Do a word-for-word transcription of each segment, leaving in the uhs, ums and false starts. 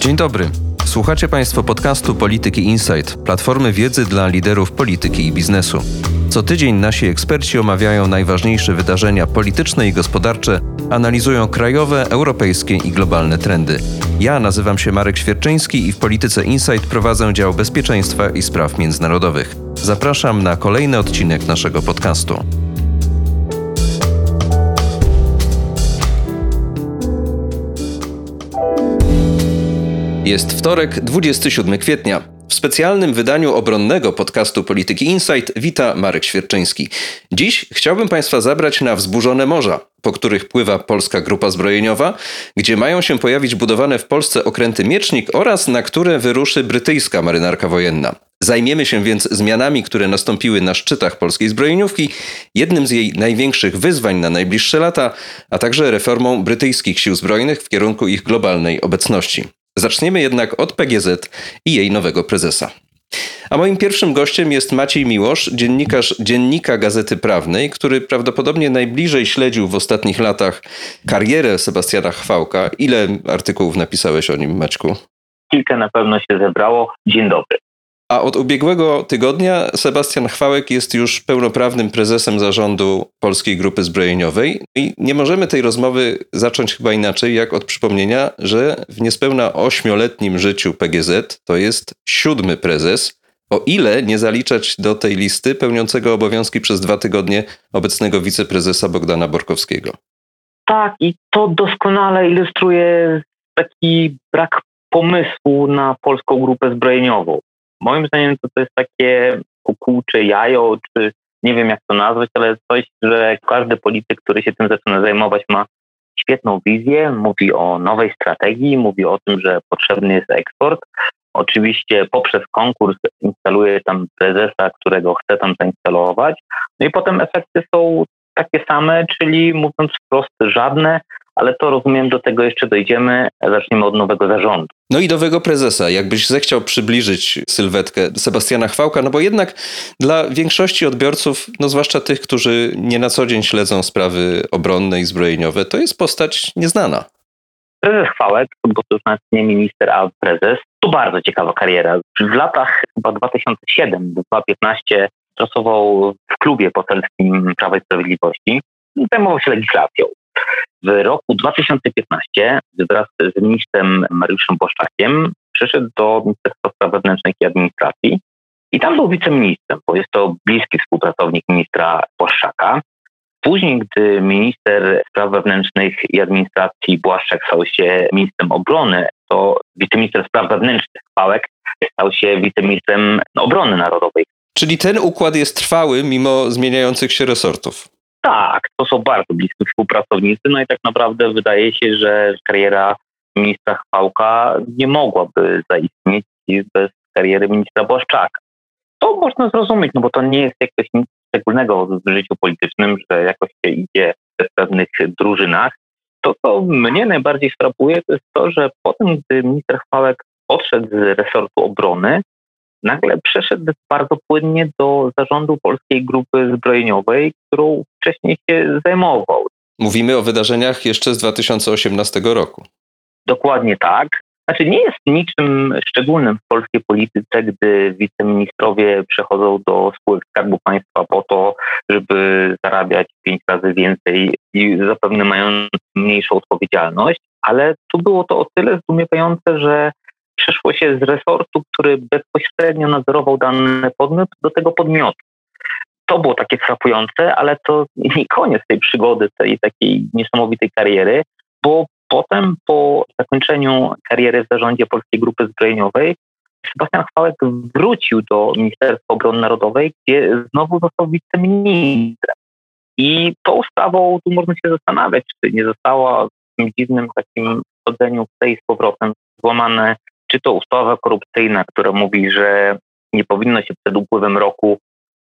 Dzień dobry. Słuchacie Państwo podcastu Polityki Insight, platformy wiedzy dla liderów polityki i biznesu. Co tydzień nasi eksperci omawiają najważniejsze wydarzenia polityczne i gospodarcze, analizują krajowe, europejskie i globalne trendy. Ja nazywam się Marek Świerczyński i w Polityce Insight prowadzę dział bezpieczeństwa i spraw międzynarodowych. Zapraszam na kolejny odcinek naszego podcastu. Jest wtorek, dwudziestego siódmego kwietnia. W specjalnym wydaniu obronnego podcastu Polityki Insight wita Marek Świerczyński. Dziś chciałbym Państwa zabrać na wzburzone morza, po których pływa Polska Grupa Zbrojeniowa, gdzie mają się pojawić budowane w Polsce okręty Miecznik oraz na które wyruszy brytyjska marynarka wojenna. Zajmiemy się więc zmianami, które nastąpiły na szczytach polskiej zbrojeniówki, jednym z jej największych wyzwań na najbliższe lata, a także reformą brytyjskich sił zbrojnych w kierunku ich globalnej obecności. Zaczniemy jednak od P G Z i jej nowego prezesa. A moim pierwszym gościem jest Maciej Miłosz, dziennikarz Dziennika Gazety Prawnej, który prawdopodobnie najbliżej śledził w ostatnich latach karierę Sebastiana Chwałka. Ile artykułów napisałeś o nim, Maćku? Kilka na pewno się zebrało. Dzień dobry. A od ubiegłego tygodnia Sebastian Chwałek jest już pełnoprawnym prezesem zarządu Polskiej Grupy Zbrojeniowej i nie możemy tej rozmowy zacząć chyba inaczej jak od przypomnienia, że w niespełna ośmioletnim życiu P G Z to jest siódmy prezes, o ile nie zaliczać do tej listy pełniącego obowiązki przez dwa tygodnie obecnego wiceprezesa Bogdana Borkowskiego. Tak, i to doskonale ilustruje taki brak pomysłu na Polską Grupę Zbrojeniową. Moim zdaniem to, to jest takie kukułcze jajo, czy nie wiem jak to nazwać, ale coś, że każdy polityk, który się tym zaczyna zajmować, ma świetną wizję, mówi o nowej strategii, mówi o tym, że potrzebny jest eksport. Oczywiście poprzez konkurs instaluje tam prezesa, którego chce tam zainstalować. No i potem efekty są takie same, czyli mówiąc wprost żadne, ale to rozumiem, do tego jeszcze dojdziemy, zaczniemy od nowego zarządu. No i nowego prezesa. Jakbyś zechciał przybliżyć sylwetkę Sebastiana Chwałka, no bo jednak dla większości odbiorców, no zwłaszcza tych, którzy nie na co dzień śledzą sprawy obronne i zbrojeniowe, to jest postać nieznana. Prezes Chwałek, bo to już nawet nie minister, a prezes, to bardzo ciekawa kariera. W latach chyba dwa tysiące siódmym do dwa tysiące piętnastego pracował w klubie poselskim Prawa i Sprawiedliwości. Zajmował się legislacją. W roku dwa tysiące piętnastym wraz z ministrem Mariuszem Błaszczakiem przyszedł do Ministerstwa Spraw Wewnętrznych i Administracji i tam był wiceministrem, bo jest to bliski współpracownik ministra Błaszczaka. Później, gdy minister Spraw Wewnętrznych i Administracji Błaszczak stał się ministrem obrony, to wiceminister Spraw Wewnętrznych Chwałek stał się wiceministrem Obrony Narodowej. Czyli ten układ jest trwały mimo zmieniających się resortów. Tak, to są bardzo bliscy współpracownicy, no i tak naprawdę wydaje się, że kariera ministra Chwałka nie mogłaby zaistnieć bez kariery ministra Błaszczaka. To można zrozumieć, no bo to nie jest jakoś nic szczególnego w życiu politycznym, że jakoś się idzie w pewnych drużynach. To, co mnie najbardziej frapuje, to jest to, że potem, gdy minister Chwałek odszedł z resortu obrony, nagle przeszedł bardzo płynnie do zarządu Polskiej Grupy Zbrojeniowej, którą wcześniej się zajmował. Mówimy o wydarzeniach jeszcze z dwa tysiące osiemnastego roku. Dokładnie tak. Znaczy nie jest niczym szczególnym w polskiej polityce, gdy wiceministrowie przechodzą do spółek Skarbu Państwa po to, żeby zarabiać pięć razy więcej i zapewne mają mniejszą odpowiedzialność, ale tu było to o tyle zdumiewające, że przeszło się z resortu, który bezpośrednio nadzorował dany podmiot, do tego podmiotu. To było takie frapujące, ale to nie koniec tej przygody, tej takiej niesamowitej kariery, bo potem po zakończeniu kariery w zarządzie Polskiej Grupy Zbrojeniowej Sebastian Chwałek wrócił do Ministerstwa Obrony Narodowej, gdzie znowu został wiceministrem. I tą ustawą tu można się zastanawiać, czy nie została w tym dziwnym takim wchodzeniu w tej z powrotem złamane czy to ustawa korupcyjna, która mówi, że nie powinno się przed upływem roku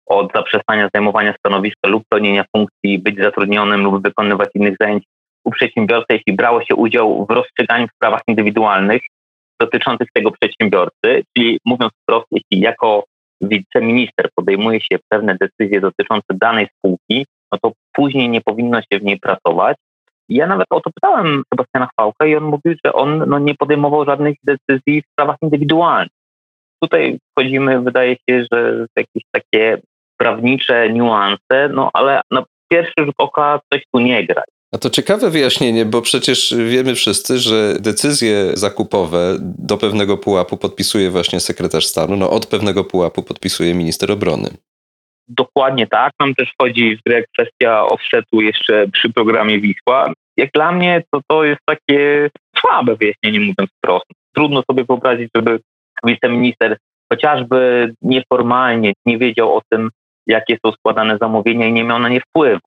od zaprzestania zajmowania stanowiska lub pełnienia funkcji być zatrudnionym lub wykonywać innych zajęć u przedsiębiorcy, jeśli brało się udział w rozstrzyganiu w sprawach indywidualnych dotyczących tego przedsiębiorcy. Czyli mówiąc wprost, jeśli jako wiceminister podejmuje się pewne decyzje dotyczące danej spółki, no to później nie powinno się w niej pracować. Ja nawet o to pytałem Sebastiana Chwałka i on mówił, że on no, nie podejmował żadnych decyzji w sprawach indywidualnych. Tutaj wchodzimy, wydaje się, że w jakieś takie prawnicze niuanse, no ale na pierwszy rzut oka coś tu nie gra. A to ciekawe wyjaśnienie, bo przecież wiemy wszyscy, że decyzje zakupowe do pewnego pułapu podpisuje właśnie sekretarz stanu, no od pewnego pułapu podpisuje minister obrony. Dokładnie tak, nam też wchodzi w grę kwestia offsetu jeszcze przy programie Wisła. Jak dla mnie to to jest takie słabe wyjaśnienie, mówiąc wprost. Trudno sobie wyobrazić, żeby wiceminister chociażby nieformalnie nie wiedział o tym, jakie są składane zamówienia i nie miał na nie wpływu.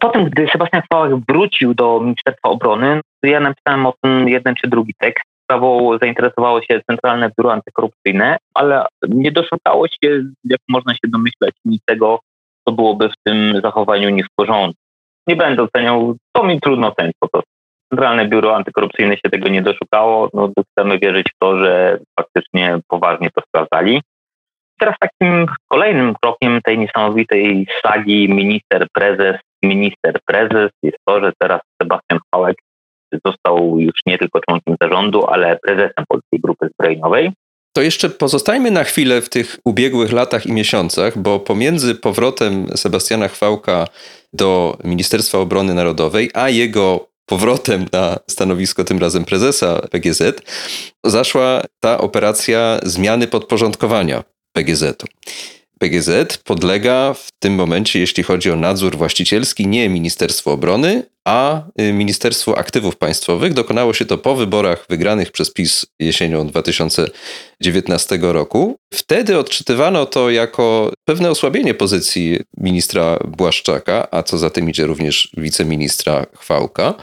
Potem, gdy Sebastian Chwałek wrócił do Ministerstwa Obrony, to ja napisałem o tym jeden czy drugi tekst. Sprawą zainteresowało się Centralne Biuro Antykorupcyjne, ale nie doszukało się, jak można się domyślać, niczego, co byłoby w tym zachowaniu nie w porządku. Nie będę oceniał, to mi trudno ocenić po prostu. Centralne Biuro Antykorupcyjne się tego nie doszukało, no to chcemy wierzyć w to, że faktycznie poważnie to sprawdzali. Teraz takim kolejnym krokiem tej niesamowitej sagi minister-prezes, minister-prezes jest to, że teraz Sebastian Chwałek został już nie tylko członkiem zarządu, ale prezesem Polskiej Grupy Zbrojeniowej. To jeszcze pozostajmy na chwilę w tych ubiegłych latach i miesiącach, bo pomiędzy powrotem Sebastiana Chwałka do Ministerstwa Obrony Narodowej, a jego powrotem na stanowisko tym razem prezesa P G Z, zaszła ta operacja zmiany podporządkowania P G Z-u. P G Z podlega w tym momencie, jeśli chodzi o nadzór właścicielski, nie Ministerstwu Obrony, a Ministerstwu Aktywów Państwowych. Dokonało się to po wyborach wygranych przez PiS jesienią dwa tysiące dziewiętnastego roku. Wtedy odczytywano to jako pewne osłabienie pozycji ministra Błaszczaka, a co za tym idzie również wiceministra Chwałka.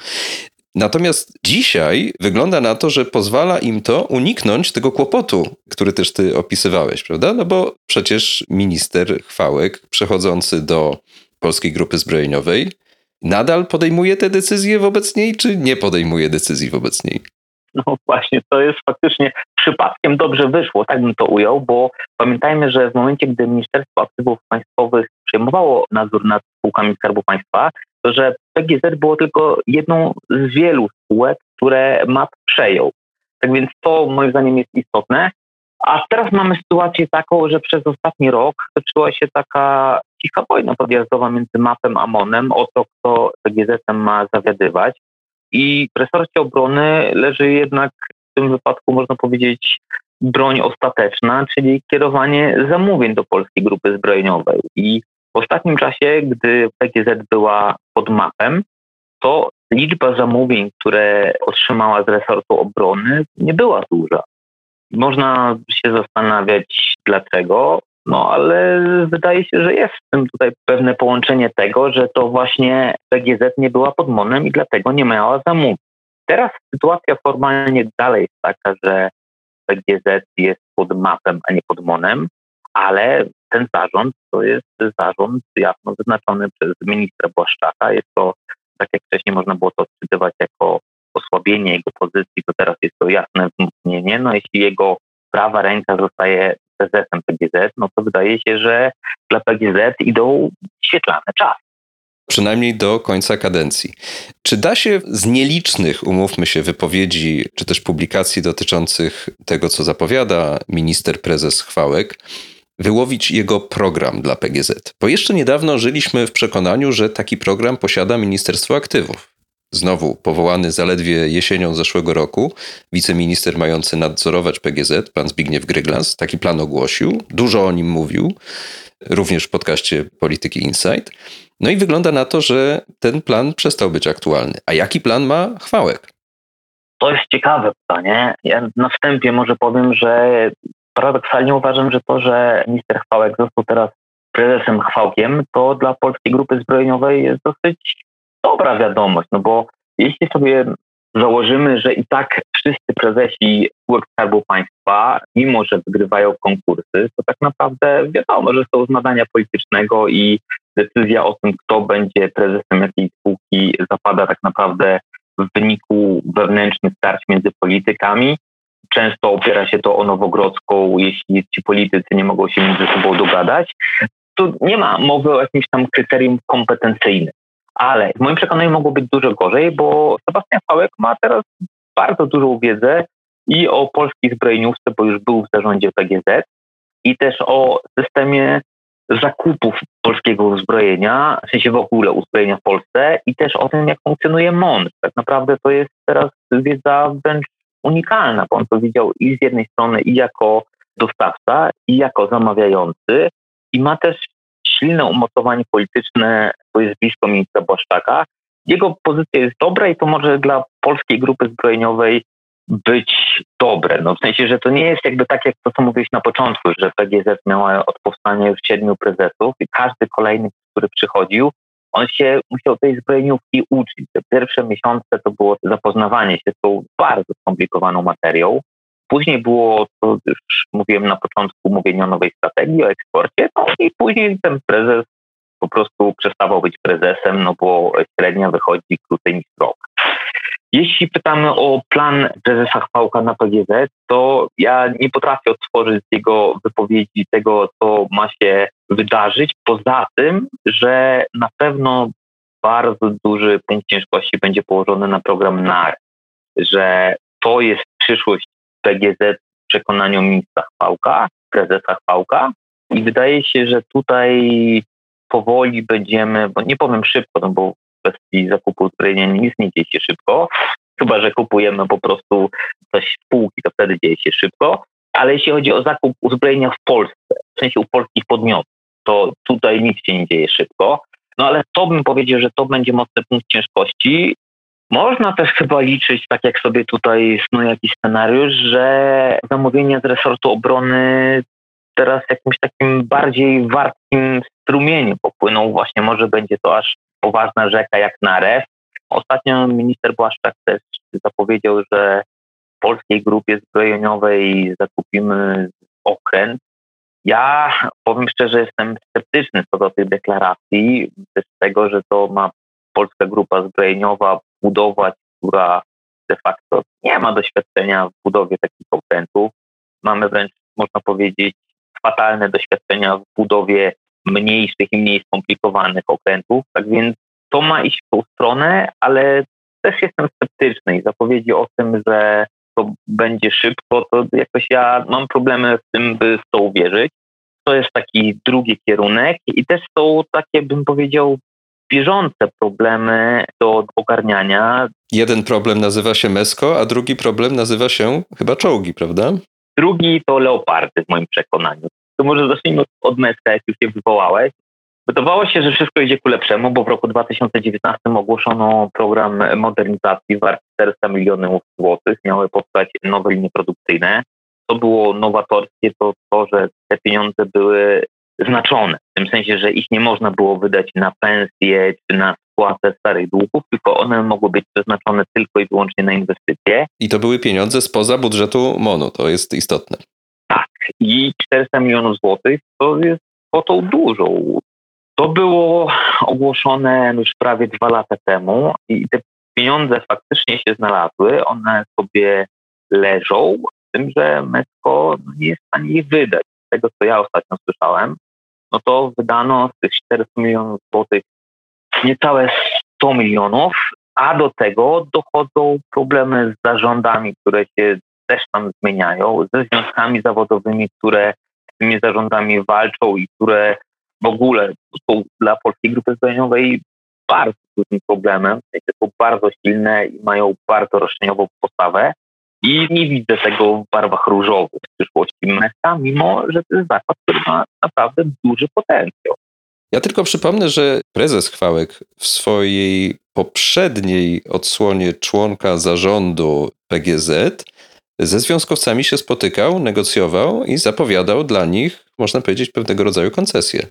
Natomiast dzisiaj wygląda na to, że pozwala im to uniknąć tego kłopotu, który też ty opisywałeś, prawda? No bo przecież minister Chwałek przechodzący do Polskiej Grupy Zbrojeniowej nadal podejmuje te decyzje wobec niej, czy nie podejmuje decyzji wobec niej? No właśnie, to jest faktycznie przypadkiem dobrze wyszło, tak bym to ujął, bo pamiętajmy, że w momencie, gdy Ministerstwo Aktywów Państwowych przejmowało nadzór nad spółkami Skarbu Państwa, to że P G Z było tylko jedną z wielu spółek, które M A P przejął. Tak więc to moim zdaniem jest istotne. A teraz mamy sytuację taką, że przez ostatni rok toczyła się taka cicha wojna podjazdowa między M A P-em a M O N-em o to, kto P G Z-em ma zawiadywać. I w resorcie obrony leży jednak w tym wypadku, można powiedzieć, broń ostateczna, czyli kierowanie zamówień do Polskiej Grupy Zbrojeniowej. I w ostatnim czasie, gdy P G Z była pod M A P-em, to liczba zamówień, które otrzymała z resortu obrony, nie była duża. Można się zastanawiać dlaczego, no ale wydaje się, że jest w tym tutaj pewne połączenie tego, że to właśnie P G Z nie była pod M O N-em i dlatego nie miała zamówień. Teraz sytuacja formalnie dalej jest taka, że P G Z jest pod M A P-em, a nie pod M O N-em, ale ten zarząd to jest zarząd jasno wyznaczony przez ministra Błaszczaka. Jest to, tak jak wcześniej można było to odczytywać jako osłabienie jego pozycji, to teraz jest to jasne wzmocnienie. No jeśli jego prawa ręka zostaje prezesem P G Z, no to wydaje się, że dla P G Z idą świetlane czasy. Przynajmniej do końca kadencji. Czy da się z nielicznych, umówmy się, wypowiedzi, czy też publikacji dotyczących tego, co zapowiada minister prezes Chwałek, wyłowić jego program dla P G Z? Bo jeszcze niedawno żyliśmy w przekonaniu, że taki program posiada Ministerstwo Aktywów. Znowu powołany zaledwie jesienią zeszłego roku wiceminister mający nadzorować P G Z, pan Zbigniew Gryglas, taki plan ogłosił, dużo o nim mówił, również w podcaście Polityki Insight. No i wygląda na to, że ten plan przestał być aktualny. A jaki plan ma Chwałek? To jest ciekawe pytanie. Ja na wstępie może powiem, że paradoksalnie uważam, że to, że minister Chwałek został teraz prezesem Chwałkiem, to dla Polskiej Grupy Zbrojeniowej jest dosyć dobra wiadomość, no bo jeśli sobie założymy, że i tak wszyscy prezesi spółek Skarbu Państwa, mimo że wygrywają konkursy, to tak naprawdę wiadomo, że są z nadania politycznego i decyzja o tym, kto będzie prezesem jakiej spółki, zapada tak naprawdę w wyniku wewnętrznych starć między politykami. Często opiera się to o Nowogrodzką, jeśli ci politycy nie mogą się między sobą dogadać. Tu nie ma mowy o jakimś tam kryterium kompetencyjnym. Ale w moim przekonaniu mogło być dużo gorzej, bo Sebastian Chwałek ma teraz bardzo dużą wiedzę i o polskiej zbrojeniówce, bo już był w zarządzie P G Z, i też o systemie zakupów polskiego uzbrojenia, w sensie w ogóle uzbrojenia w Polsce, i też o tym, jak funkcjonuje M O N. Tak naprawdę to jest teraz wiedza wręcz unikalna, bo on to widział i z jednej strony i jako dostawca, i jako zamawiający, i ma też silne umocowanie polityczne, bo jest blisko ministra Błaszczaka. Jego pozycja jest dobra i to może dla Polskiej Grupy Zbrojeniowej być dobre. No w sensie, że to nie jest jakby tak, jak to, co mówiłeś na początku, że P G Z miała od powstania już siedmiu prezesów i każdy kolejny, który przychodził, on się musiał tej zbrojeniówki uczyć. Te pierwsze miesiące to było zapoznawanie się z tą bardzo skomplikowaną materią. Później było, to już mówiłem na początku, mówienie o nowej strategii, o eksporcie, no i później ten prezes po prostu przestawał być prezesem, no bo średnia wychodzi krócej niż rok. Jeśli pytamy o plan prezesa Chwałka na P G Z, to ja nie potrafię odtworzyć z jego wypowiedzi tego, co ma się wydarzyć, poza tym, że na pewno bardzo duży punkt ciężkości będzie położony na program N A R, że to jest przyszłość P G Z w przekonaniu ministra Chwałka, prezesa Chwałka, i wydaje się, że tutaj powoli będziemy, bo nie powiem szybko, no bo w kwestii zakupu uzbrojenia nic nie dzieje się szybko, chyba że kupujemy po prostu coś z półki, to wtedy dzieje się szybko, ale jeśli chodzi o zakup uzbrojenia w Polsce, w sensie u polskich podmiotów, to tutaj nic się nie dzieje szybko, no ale to bym powiedział, że to będzie mocny punkt ciężkości. Można też chyba liczyć, tak jak sobie tutaj snuje jakiś scenariusz, że zamówienia z resortu obrony teraz jakimś takim bardziej wartkim strumieniu popłyną. Właśnie może będzie to aż poważna rzeka jak na R E F. Ostatnio minister Błaszczak też zapowiedział, że w Polskiej Grupie Zbrojeniowej zakupimy okręt. Ja powiem szczerze, jestem sceptyczny co do tych deklaracji, z tego, że to ma Polska Grupa Zbrojeniowa budować, która de facto nie ma doświadczenia w budowie takich okrętów. Mamy wręcz, można powiedzieć, fatalne doświadczenia w budowie mniejszych i mniej skomplikowanych okrętów. Tak więc to ma iść w tą stronę, ale też jestem sceptyczny i zapowiedzi o tym, że to będzie szybko, to jakoś ja mam problemy z tym, by w to uwierzyć. To jest taki drugi kierunek i też są takie, bym powiedział, bieżące problemy do ogarniania. Jeden problem nazywa się Mesko, a drugi problem nazywa się chyba czołgi, prawda? Drugi to leopardy w moim przekonaniu. To może zacznijmy od Meska, jak już je wywołałeś. Wydawało się, że wszystko idzie ku lepszemu, bo w roku dwa tysiące dziewiętnastym ogłoszono program modernizacji wart czterysta milionów złotych. Miały powstać nowe linie produkcyjne. To było nowatorskie, to to, że te pieniądze były znaczone. W tym sensie, że ich nie można było wydać na pensje czy na spłatę starych długów, tylko one mogły być przeznaczone tylko i wyłącznie na inwestycje. I to były pieniądze spoza budżetu M O N-u, to jest istotne. Tak, i czterysta milionów złotych to jest kwotą dużą. To było ogłoszone już prawie dwa lata temu i te pieniądze faktycznie się znalazły, one sobie leżą, z tym, że Mesko nie jest w stanie ich wydać. Z tego, co ja ostatnio słyszałem, no to wydano z tych czterystu milionów złotych niecałe sto milionów, a do tego dochodzą problemy z zarządami, które się też tam zmieniają, ze związkami zawodowymi, które z tymi zarządami walczą i które w ogóle są dla Polskiej Grupy Zbrojeniowej bardzo dużym problemem. Są bardzo silne i mają bardzo roszczeniową postawę. I nie widzę tego w barwach różowych w przyszłości Meska, mimo że to jest zakład, który ma naprawdę duży potencjał. Ja tylko przypomnę, że prezes Chwałek w swojej poprzedniej odsłonie członka zarządu P G Z ze związkowcami się spotykał, negocjował i zapowiadał dla nich, można powiedzieć, pewnego rodzaju koncesję.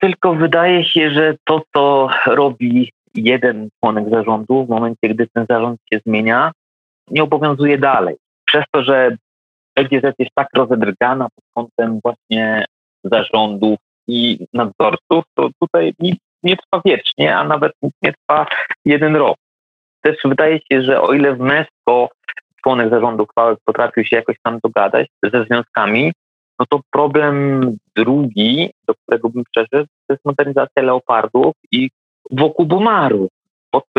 Tylko wydaje się, że to, co robi jeden członek zarządu w momencie, gdy ten zarząd się zmienia, nie obowiązuje dalej. Przez to, że P G Z jest tak rozedrgana pod kątem właśnie zarządów i nadzorców, to tutaj nic nie trwa wiecznie, a nawet nic nie trwa jeden rok. Też wydaje się, że o ile w Mesko członek zarządu Chwałek potrafił się jakoś tam dogadać ze związkami, no to problem drugi, do którego bym przeszedł, to jest modernizacja leopardów i wokół Bumaru.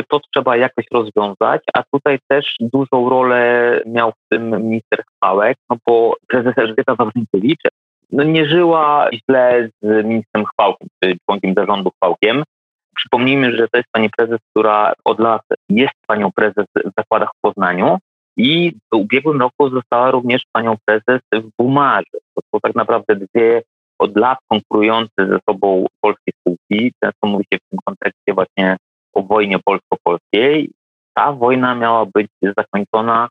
To trzeba jakoś rozwiązać, a tutaj też dużą rolę miał w tym minister Chwałek, no bo prezes Elżbieta no nie żyła źle z ministrem Chwałkiem, czy członkiem zarządu Chwałkiem. Przypomnijmy, że to jest pani prezes, która od lat jest panią prezes w zakładach w Poznaniu i w ubiegłym roku została również panią prezes w Bumarze. To są tak naprawdę dwie od lat konkurujące ze sobą polskie spółki. Często mówi się w tym kontekście właśnie o wojnie polsko-polskiej. Ta wojna miała być zakończona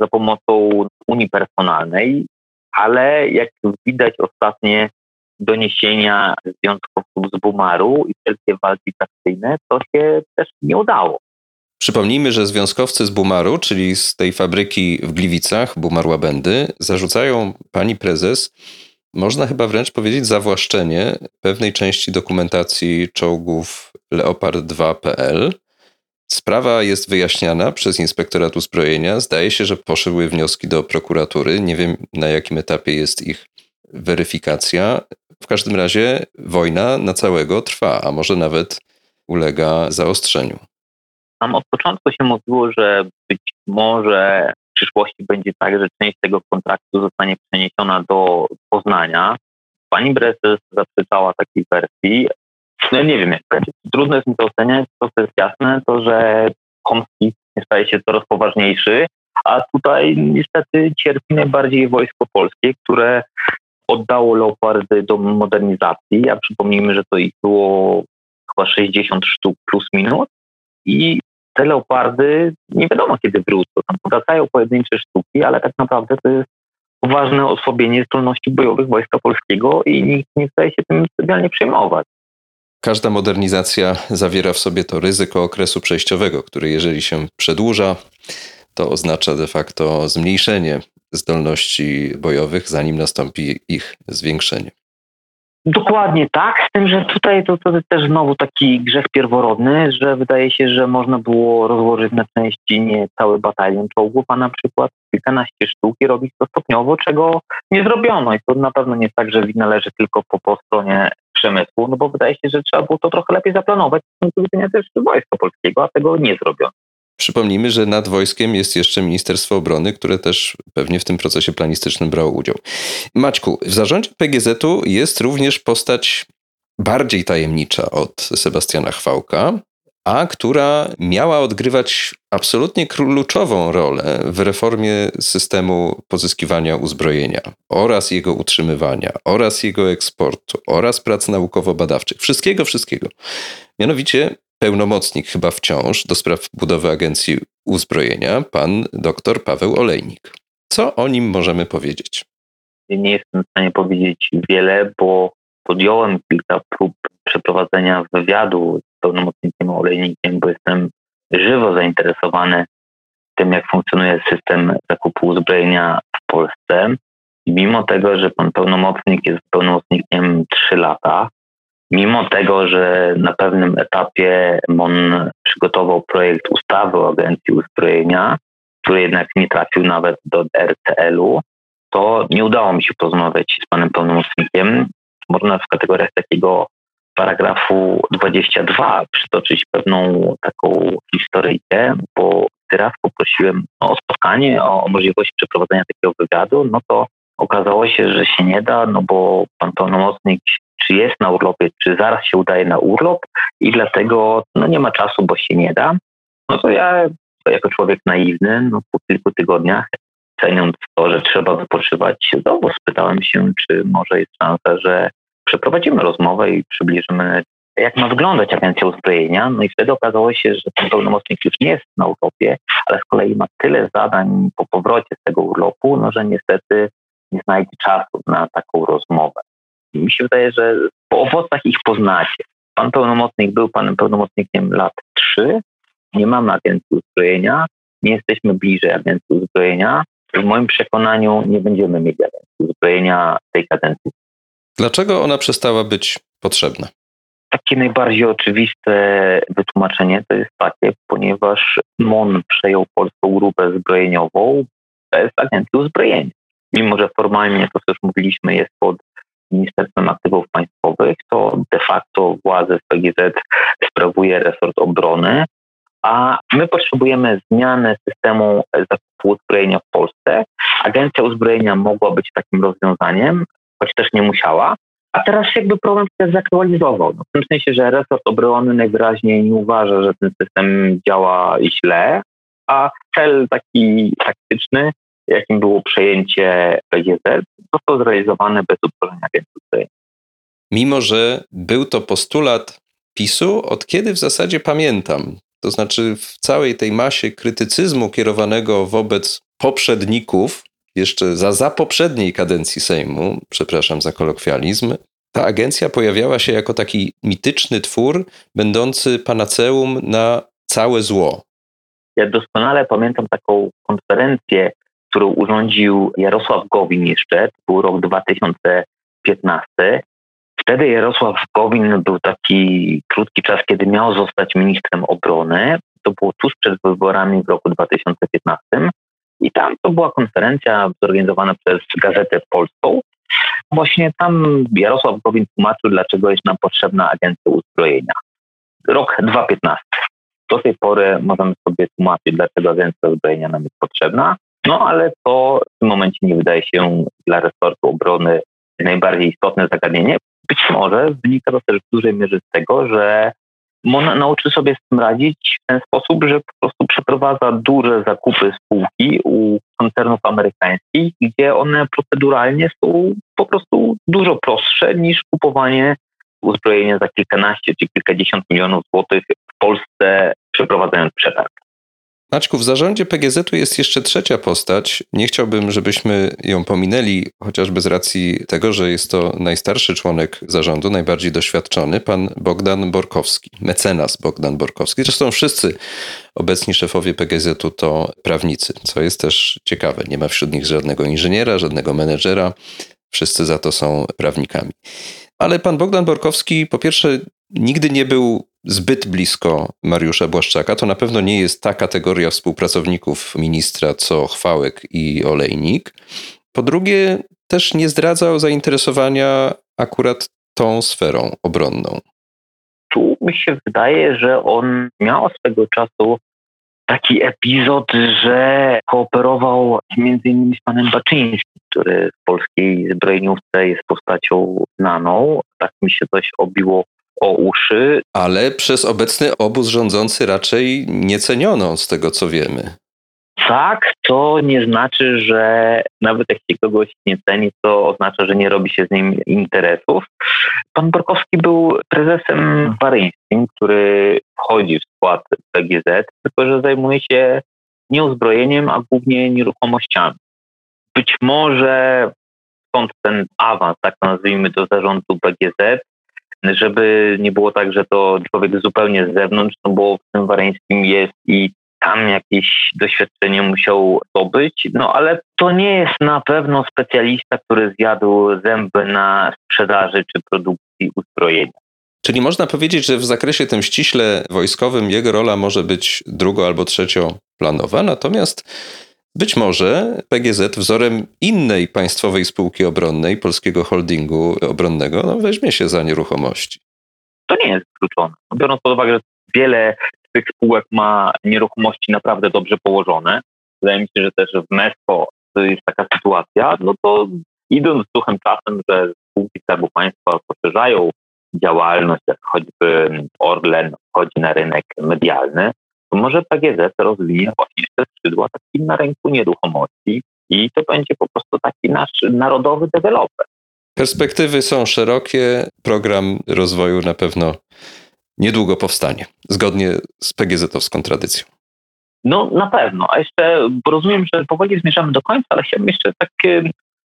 za pomocą unii personalnej, ale jak widać ostatnie doniesienia związkowców z Bumaru i wszelkie walki taktyjne, to się też nie udało. Przypomnijmy, że związkowcy z Bumaru, czyli z tej fabryki w Gliwicach, Bumar Łabędy, zarzucają pani prezes, można chyba wręcz powiedzieć, zawłaszczenie pewnej części dokumentacji czołgów Leopard dwa kropka pe el. Sprawa jest wyjaśniana przez Inspektorat Uzbrojenia. Zdaje się, że poszły wnioski do prokuratury. Nie wiem, na jakim etapie jest ich weryfikacja. W każdym razie wojna na całego trwa, a może nawet ulega zaostrzeniu. Tam od początku się mówiło, że być może w przyszłości będzie tak, że część tego kontraktu zostanie przeniesiona do Poznania. Pani prezes zaprzeczała takiej wersji. No nie wiem, jak będzie. Trudno jest mi to oceniać. To, co jest jasne, to że Chomski staje się coraz poważniejszy, a tutaj niestety cierpi najbardziej wojsko polskie, które oddało Leopardy do modernizacji, a przypomnijmy, że to ich było chyba sześćdziesiąt sztuk plus minus i te Leopardy nie wiadomo kiedy wrócą. Tam wracają pojedyncze sztuki, ale tak naprawdę to jest poważne osłabienie zdolności bojowych Wojska Polskiego i nikt nie staje się tym specjalnie przejmować. Każda modernizacja zawiera w sobie to ryzyko okresu przejściowego, który jeżeli się przedłuża, to oznacza de facto zmniejszenie zdolności bojowych, zanim nastąpi ich zwiększenie. Dokładnie tak, z tym, że tutaj to, to też znowu taki grzech pierworodny, że wydaje się, że można było rozłożyć na części nie cały batalion czołgów, a na przykład kilkanaście sztuk i robić to stopniowo, czego nie zrobiono. I to na pewno nie jest tak, że wina leży tylko po, po stronie przemysłu, no bo wydaje się, że trzeba było to trochę lepiej zaplanować z punktu widzenia też Wojska Polskiego, a tego nie zrobiono. Przypomnijmy, że nad wojskiem jest jeszcze Ministerstwo Obrony, które też pewnie w tym procesie planistycznym brało udział. Maćku, w zarządzie pe gie zetu jest również postać bardziej tajemnicza od Sebastiana Chwałka, a która miała odgrywać absolutnie kluczową rolę w reformie systemu pozyskiwania uzbrojenia oraz jego utrzymywania, oraz jego eksportu, oraz prac naukowo-badawczych. Wszystkiego, wszystkiego. Mianowicie pełnomocnik chyba wciąż do spraw budowy Agencji Uzbrojenia, pan dr Paweł Olejnik. Co o nim możemy powiedzieć? Nie jestem w stanie powiedzieć wiele, bo podjąłem kilka prób przeprowadzenia wywiadu z pełnomocnikiem Olejnikiem, bo jestem żywo zainteresowany tym, jak funkcjonuje system zakupu uzbrojenia w Polsce. I mimo tego, że pan pełnomocnik jest pełnomocnikiem trzy lata, mimo tego, że na pewnym etapie on przygotował projekt ustawy o Agencji Uzbrojenia, który jednak nie trafił nawet do er ce elu, to nie udało mi się porozmawiać z panem pełnomocnikiem. Można w kategoriach takiego paragrafu dwudziestego drugiego przytoczyć pewną taką historyjkę, bo gdy raz poprosiłem o spotkanie, o możliwość przeprowadzenia takiego wywiadu, no to okazało się, że się nie da, no bo pan pełnomocnik czy jest na urlopie, czy zaraz się udaje na urlop i dlatego no, nie ma czasu, bo się nie da. No to ja jako człowiek naiwny, no, po kilku tygodniach, ceniąc to, że trzeba wypoczywać, znowu spytałem się, czy może jest szansa, że przeprowadzimy rozmowę i przybliżymy, jak ma wyglądać Agencja Uzbrojenia. No i wtedy okazało się, że ten pełnomocnik już nie jest na urlopie, ale z kolei ma tyle zadań po powrocie z tego urlopu, no że niestety nie znajdzie czasu na taką rozmowę. I mi się wydaje, że po owocach ich poznacie. Pan pełnomocnik był panem pełnomocnikiem lat trzy. Nie mamy Agencji Uzbrojenia. Nie jesteśmy bliżej Agencji Uzbrojenia. W moim przekonaniu nie będziemy mieli Agencji Uzbrojenia tej kadencji. Dlaczego ona przestała być potrzebna? Takie najbardziej oczywiste wytłumaczenie to jest takie, ponieważ M O N przejął Polską Grupę Zbrojeniową bez Agencji Uzbrojenia. Mimo że formalnie to, co już mówiliśmy, jest pod Ministerstwem Aktywów Państwowych, to de facto władzę w P G Z sprawuje resort obrony, a my potrzebujemy zmiany systemu zakupu uzbrojenia w Polsce. Agencja uzbrojenia mogła być takim rozwiązaniem, choć też nie musiała, a teraz jakby problem się zaktualizował. No, w tym sensie, że resort obrony najwyraźniej nie uważa, że ten system działa źle, a cel taki taktyczny, jakim było przejęcie P G Z, został zrealizowany bez uprawnienia więcej. Mimo, że był to postulat PiSu, od kiedy w zasadzie pamiętam, to znaczy w całej tej masie krytycyzmu kierowanego wobec poprzedników, jeszcze za, za poprzedniej kadencji Sejmu, przepraszam za kolokwializm, ta agencja pojawiała się jako taki mityczny twór, będący panaceum na całe zło. Ja doskonale pamiętam taką konferencję, którą urządził Jarosław Gowin jeszcze, to był rok dwa tysiące piętnasty. Wtedy Jarosław Gowin był taki krótki czas, kiedy miał zostać ministrem obrony. To było tuż przed wyborami w roku dwa tysiące piętnastym. I tam to była konferencja zorganizowana przez Gazetę Polską. Właśnie tam Jarosław Gowin tłumaczył, dlaczego jest nam potrzebna agencja uzbrojenia. Rok dwa tysiące piętnasty. Do tej pory możemy sobie tłumaczyć, dlaczego agencja uzbrojenia nam jest potrzebna. No ale to w tym momencie nie wydaje się dla resortu obrony najbardziej istotne zagadnienie. Być może wynika to też w dużej mierze z tego, że MON nauczy sobie z tym radzić w ten sposób, że po prostu przeprowadza duże zakupy spółki u koncernów amerykańskich, gdzie one proceduralnie są po prostu dużo prostsze niż kupowanie uzbrojenia za kilkanaście czy kilkadziesiąt milionów złotych w Polsce, przeprowadzając przetarg. Maćku, w zarządzie P G Z-u jest jeszcze trzecia postać. Nie chciałbym, żebyśmy ją pominęli, chociażby z racji tego, że jest to najstarszy członek zarządu, najbardziej doświadczony, pan Bogdan Borkowski, mecenas Bogdan Borkowski. Zresztą wszyscy obecni szefowie P G Z-u to prawnicy, co jest też ciekawe. Nie ma wśród nich żadnego inżyniera, żadnego menedżera. Wszyscy za to są prawnikami. Ale pan Bogdan Borkowski, po pierwsze, nigdy nie był zbyt blisko Mariusza Błaszczaka. To na pewno nie jest ta kategoria współpracowników ministra, co Chwałek i Olejnik. Po drugie, też nie zdradzał zainteresowania akurat tą sferą obronną. Tu mi się wydaje, że on miał swego czasu taki epizod, że kooperował między innymi z panem Baczyńskim, który w polskiej zbrojeniówce jest postacią znaną. Tak mi się coś obiło o uszy. Ale przez obecny obóz rządzący raczej niecenioną, z tego co wiemy. Tak, to nie znaczy, że nawet jak się kogoś nie ceni, to oznacza, że nie robi się z nim interesów. Pan Borkowski był prezesem waryńskim, który wchodzi w skład P G Z, tylko że zajmuje się nie uzbrojeniem, a głównie nieruchomościami. Być może stąd ten awans, tak nazwijmy, do zarządu P G Z, żeby nie było tak, że to człowiek zupełnie z zewnątrz, no bo w tym waryńskim jest i tam jakieś doświadczenie musiał zdobyć, no ale to nie jest na pewno specjalista, który zjadł zęby na sprzedaży czy produkcji uzbrojenia. Czyli można powiedzieć, że w zakresie tym ściśle wojskowym jego rola może być drugo- albo trzecioplanowa, natomiast być może P G Z wzorem innej państwowej spółki obronnej, Polskiego Holdingu Obronnego, no weźmie się za nieruchomości. To nie jest wykluczone. Biorąc pod uwagę, że wiele z tych spółek ma nieruchomości naprawdę dobrze położone, wydaje mi się, że też w Mesko jest taka sytuacja, no to idąc z duchem czasem, że spółki Skarbu Państwa poszerzają działalność, jak choćby Orlen wchodzi na rynek medialny, to może P G Z rozwinie właśnie te skrzydła takim na rynku nieruchomości i to będzie po prostu taki nasz narodowy deweloper. Perspektywy są szerokie, program rozwoju na pewno niedługo powstanie, zgodnie z P G Z-owską tradycją. No na pewno, a jeszcze bo rozumiem, że powoli zmierzamy do końca, ale chciałbym jeszcze tak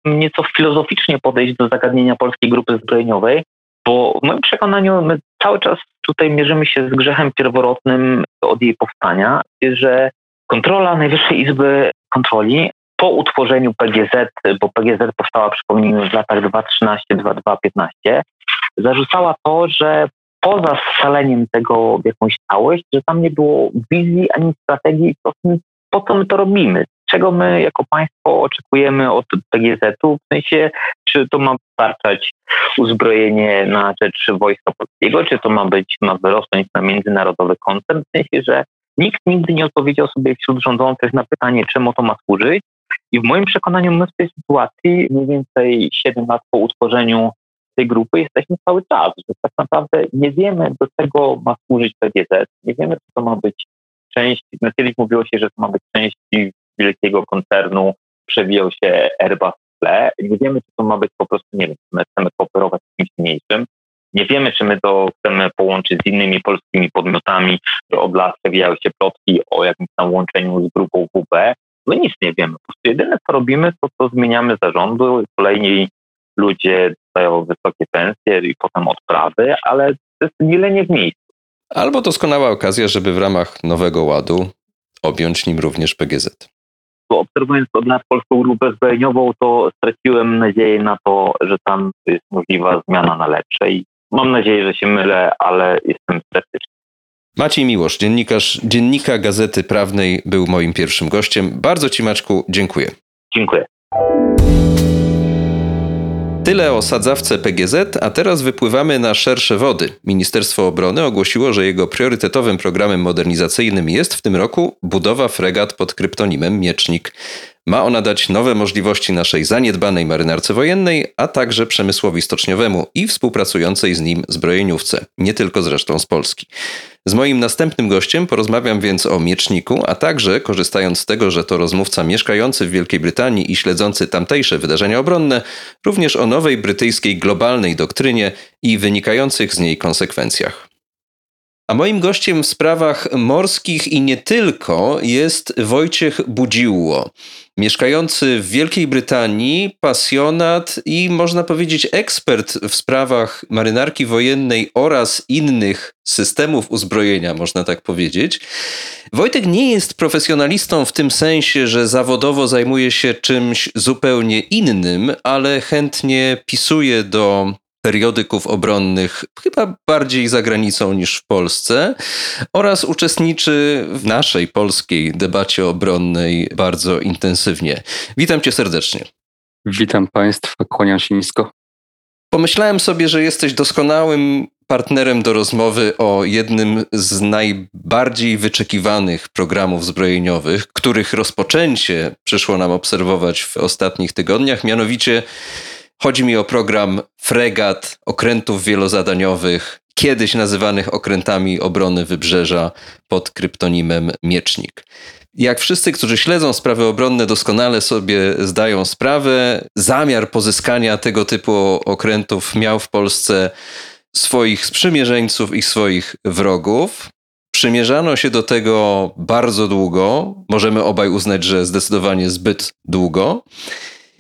nieco filozoficznie podejść do zagadnienia Polskiej Grupy Zbrojeniowej, bo w moim przekonaniu my cały czas tutaj mierzymy się z grzechem pierworodnym od jej powstania, że kontrola Najwyższej Izby Kontroli po utworzeniu P G Z, bo P G Z powstała, przypomnijmy, w latach dwa tysiące trzynaście do dwa tysiące piętnaście, zarzucała to, że poza scaleniem tego w jakąś całość, że tam nie było wizji ani strategii, po co my to robimy, czego my jako państwo oczekujemy od P G Z u? W sensie, czy to ma dostarczać uzbrojenie na rzecz Wojska Polskiego, czy to ma być, ma wyrosnąć na międzynarodowy koncern? W sensie, że nikt nigdy nie odpowiedział sobie wśród rządzących na pytanie, czemu to ma służyć. I w moim przekonaniu my w tej sytuacji, mniej więcej siedem lat po utworzeniu tej grupy, jesteśmy cały czas, że tak naprawdę nie wiemy, do czego ma służyć P G Z, nie wiemy, co to ma być część, no kiedyś mówiło się, że to ma być część wielkiego koncernu, przewijał się Airbus w tle, nie wiemy, czy to ma być po prostu, nie wiem, czy my chcemy kooperować z kimś mniejszym, nie wiemy, czy my to chcemy połączyć z innymi polskimi podmiotami, że od lat przewijały się plotki o jakimś tam łączeniu z grupą W B. My nic nie wiemy. Po prostu jedyne, co robimy, to to zmieniamy zarządu, kolejni ludzie dostają wysokie pensje i potem odprawy, ale to jest milenie w miejscu. Albo doskonała okazja, żeby w ramach Nowego Ładu objąć nim również P G Z. Obserwując od lat Polską Grupę Zbrojeniową, to straciłem nadzieję na to, że tam jest możliwa zmiana na lepsze i mam nadzieję, że się mylę, ale jestem sceptyczny. Maciej Miłosz, dziennikarz Dziennika Gazety Prawnej, był moim pierwszym gościem. Bardzo ci, Maćku, dziękuję. Dziękuję. Tyle o sadzawce P G Z, a teraz wypływamy na szersze wody. Ministerstwo Obrony ogłosiło, że jego priorytetowym programem modernizacyjnym jest w tym roku budowa fregat pod kryptonimem Miecznik. Ma ona dać nowe możliwości naszej zaniedbanej marynarce wojennej, a także przemysłowi stoczniowemu i współpracującej z nim zbrojeniówce, nie tylko zresztą z Polski. Z moim następnym gościem porozmawiam więc o Mieczniku, a także, korzystając z tego, że to rozmówca mieszkający w Wielkiej Brytanii i śledzący tamtejsze wydarzenia obronne, również o nowej brytyjskiej globalnej doktrynie i wynikających z niej konsekwencjach. A moim gościem w sprawach morskich i nie tylko jest Wojciech Budziło, mieszkający w Wielkiej Brytanii, pasjonat i można powiedzieć ekspert w sprawach marynarki wojennej oraz innych systemów uzbrojenia, można tak powiedzieć. Wojtek nie jest profesjonalistą w tym sensie, że zawodowo zajmuje się czymś zupełnie innym, ale chętnie pisuje do periodyków obronnych, chyba bardziej za granicą niż w Polsce, oraz uczestniczy w naszej polskiej debacie obronnej bardzo intensywnie. Witam cię serdecznie. Witam państwa, kłaniam się nisko. Pomyślałem sobie, że jesteś doskonałym partnerem do rozmowy o jednym z najbardziej wyczekiwanych programów zbrojeniowych, których rozpoczęcie przyszło nam obserwować w ostatnich tygodniach, mianowicie chodzi mi o program fregat, okrętów wielozadaniowych, kiedyś nazywanych okrętami obrony wybrzeża pod kryptonimem Miecznik. Jak wszyscy, którzy śledzą sprawy obronne, doskonale sobie zdają sprawę, zamiar pozyskania tego typu okrętów miał w Polsce swoich sprzymierzeńców i swoich wrogów. Przymierzano się do tego bardzo długo, możemy obaj uznać, że zdecydowanie zbyt długo.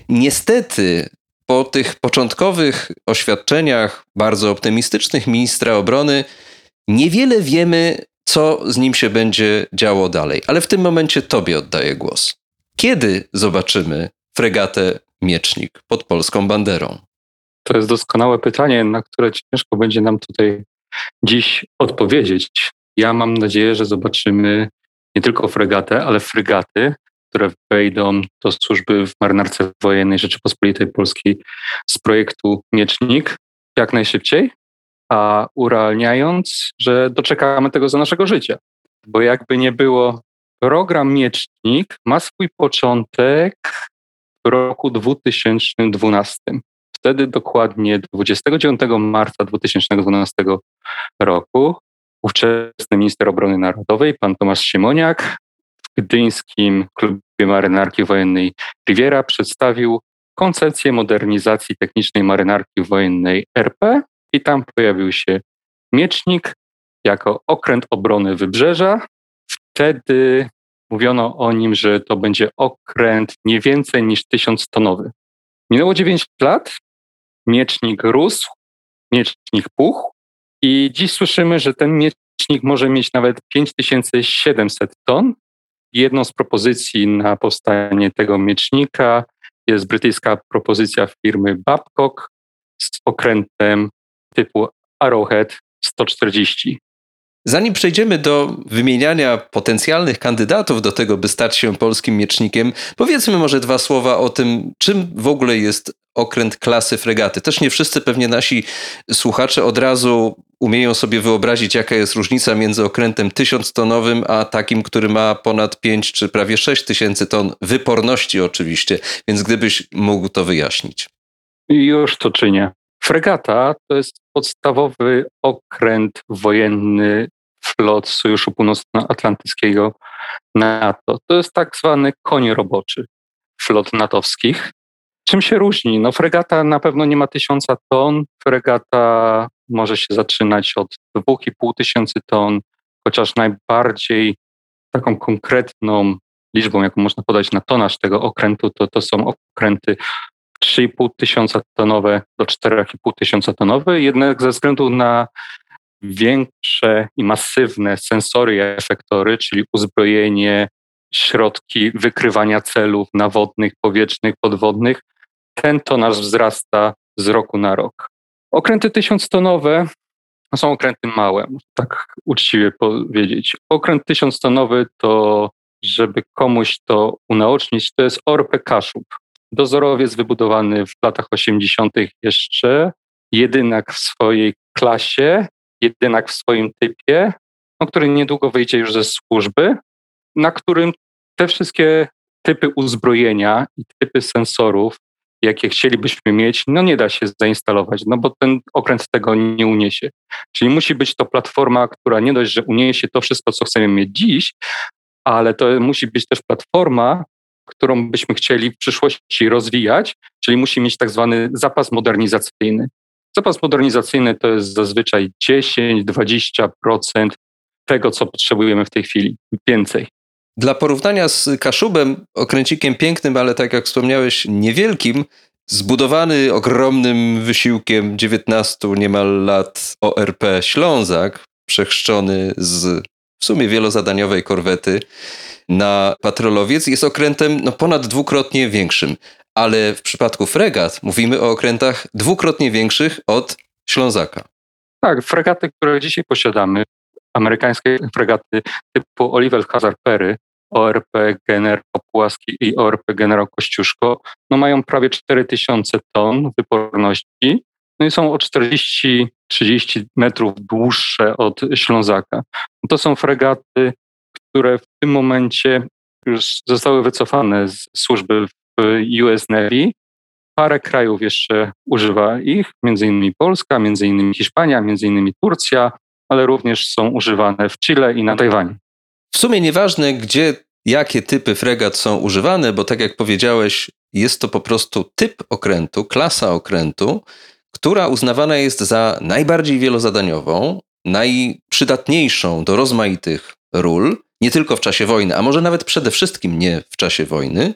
Niestety, po tych początkowych oświadczeniach bardzo optymistycznych ministra obrony niewiele wiemy, co z nim się będzie działo dalej. Ale w tym momencie tobie oddaję głos. Kiedy zobaczymy fregatę Miecznik pod polską banderą? To jest doskonałe pytanie, na które ciężko będzie nam tutaj dziś odpowiedzieć. Ja mam nadzieję, że zobaczymy nie tylko fregatę, ale fregaty, które wejdą do służby w marynarce wojennej Rzeczypospolitej Polskiej z projektu Miecznik jak najszybciej, a urealniając, że doczekamy tego za naszego życia. Bo jakby nie było, program Miecznik ma swój początek w roku dwa tysiące dwunastym. Wtedy dokładnie dwudziestego dziewiątego marca dwa tysiące dwunastego roku ówczesny minister obrony narodowej, pan Tomasz Siemoniak, w gdyńskim klubie marynarki wojennej Riviera przedstawił koncepcję modernizacji technicznej marynarki wojennej R P i tam pojawił się Miecznik jako okręt obrony wybrzeża. Wtedy mówiono o nim, że to będzie okręt nie więcej niż tysiąc tonowy. Minęło dziewięć lat, Miecznik rósł, Miecznik puchł i dziś słyszymy, że ten Miecznik może mieć nawet pięć tysięcy siedemset ton. Jedną z propozycji na powstanie tego Miecznika jest brytyjska propozycja firmy Babcock z okrętem typu Arrowhead sto czterdzieści. Zanim przejdziemy do wymieniania potencjalnych kandydatów do tego, by stać się polskim miecznikiem, powiedzmy może dwa słowa o tym, czym w ogóle jest okręt klasy fregaty. Też nie wszyscy pewnie nasi słuchacze od razu umieją sobie wyobrazić, jaka jest różnica między okrętem tysiąc tonowym, a takim, który ma ponad pięć czy prawie sześć tysięcy ton wyporności oczywiście, więc gdybyś mógł to wyjaśnić. Już to czynię. Fregata to jest podstawowy okręt wojenny flot Sojuszu Północnoatlantyckiego NATO. To jest tak zwany koń roboczy flot natowskich. Czym się różni? No, fregata na pewno nie ma tysiąca ton. Fregata może się zaczynać od dwa i pół tysiąca ton, chociaż najbardziej taką konkretną liczbą, jaką można podać na tonaż tego okrętu, to, to są okręty trzy i pół tysiąca tonowe do cztery i pół tysiąca tonowe, jednak ze względu na większe i masywne sensory i efektory, czyli uzbrojenie, środki wykrywania celów nawodnych, powietrznych, podwodnych, ten tonaż wzrasta z roku na rok. Okręty tysiąc tonowe są okręty małe, tak uczciwie powiedzieć. Okręt tysiąc tonowy to, żeby komuś to unaocznić, to jest O R P Kaszub. Dozorowiec wybudowany w latach osiemdziesiątych jeszcze, jedynak w swojej klasie, jedynak w swoim typie, no, który niedługo wyjdzie już ze służby, na którym te wszystkie typy uzbrojenia i typy sensorów, jakie chcielibyśmy mieć, no nie da się zainstalować, no bo ten okręt tego nie uniesie. Czyli musi być to platforma, która nie dość, że uniesie to wszystko, co chcemy mieć dziś, ale to musi być też platforma, którą byśmy chcieli w przyszłości rozwijać, czyli musi mieć tak zwany zapas modernizacyjny. Zapas modernizacyjny to jest zazwyczaj dziesięć do dwudziestu procent tego, co potrzebujemy w tej chwili, więcej. Dla porównania z Kaszubem, okręcikiem pięknym, ale tak jak wspomniałeś, niewielkim, zbudowany ogromnym wysiłkiem dziewiętnastu niemal lat O R P Ślązak, przechrzczony z w sumie wielozadaniowej korwety na patrolowiec, jest okrętem no, ponad dwukrotnie większym. Ale w przypadku fregat mówimy o okrętach dwukrotnie większych od Ślązaka. Tak, fregaty, które dzisiaj posiadamy, amerykańskie fregaty typu Oliver Hazard Perry, O R P generał Popłaski i O R P generał Kościuszko, no mają prawie cztery tysiące ton wyporności, no i są o czterdzieści do trzydziestu metrów dłuższe od Ślązaka. To są fregaty, które w tym momencie już zostały wycofane z służby w U S Navy. Parę krajów jeszcze używa ich, między innymi Polska, między innymi Hiszpania, między innymi Turcja, ale również są używane w Chile i na Tajwanie. W sumie nieważne, gdzie, jakie typy fregat są używane, bo tak jak powiedziałeś, jest to po prostu typ okrętu, klasa okrętu, która uznawana jest za najbardziej wielozadaniową, najprzydatniejszą do rozmaitych ról, nie tylko w czasie wojny, a może nawet przede wszystkim nie w czasie wojny.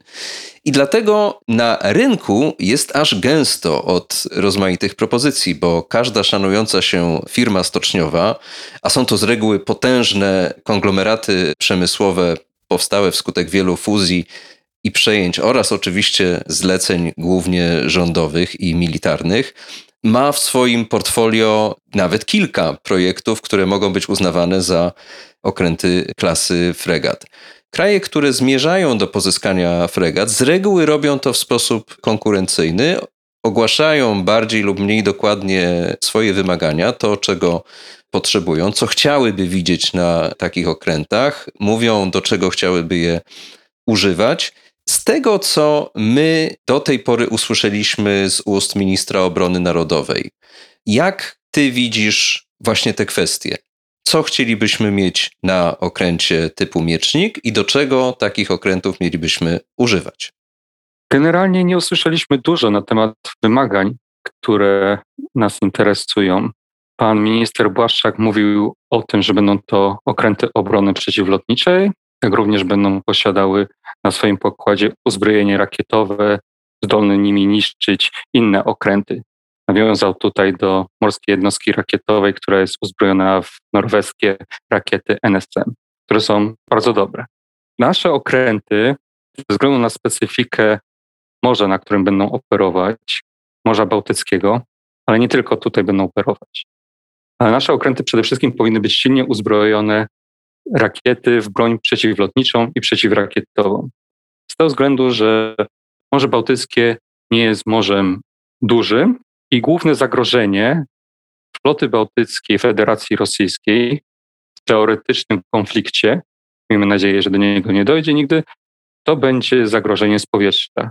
I dlatego na rynku jest aż gęsto od rozmaitych propozycji, bo każda szanująca się firma stoczniowa, a są to z reguły potężne konglomeraty przemysłowe powstałe wskutek wielu fuzji i przejęć oraz oczywiście zleceń głównie rządowych i militarnych, ma w swoim portfolio nawet kilka projektów, które mogą być uznawane za okręty klasy fregat. Kraje, które zmierzają do pozyskania fregat, z reguły robią to w sposób konkurencyjny, ogłaszają bardziej lub mniej dokładnie swoje wymagania, to czego potrzebują, co chciałyby widzieć na takich okrętach, mówią do czego chciałyby je używać. Z tego, co my do tej pory usłyszeliśmy z ust ministra obrony narodowej, jak ty widzisz właśnie te kwestie? Co chcielibyśmy mieć na okręcie typu Miecznik i do czego takich okrętów mielibyśmy używać? Generalnie nie usłyszeliśmy dużo na temat wymagań, które nas interesują. Pan minister Błaszczak mówił o tym, że będą to okręty obrony przeciwlotniczej, jak również będą posiadały na swoim pokładzie uzbrojenie rakietowe, zdolne nimi niszczyć inne okręty. Nawiązał tutaj do morskiej jednostki rakietowej, która jest uzbrojona w norweskie rakiety N S M, które są bardzo dobre. Nasze okręty, ze względu na specyfikę morza, na którym będą operować, Morza Bałtyckiego, ale nie tylko tutaj będą operować, Ale nasze okręty przede wszystkim powinny być silnie uzbrojone w rakiety, w broń przeciwlotniczą i przeciwrakietową. Z tego względu, że Morze Bałtyckie nie jest morzem dużym i główne zagrożenie floty bałtyckiej Federacji Rosyjskiej w teoretycznym konflikcie, miejmy nadzieję, że do niego nie dojdzie nigdy, to będzie zagrożenie z powietrza.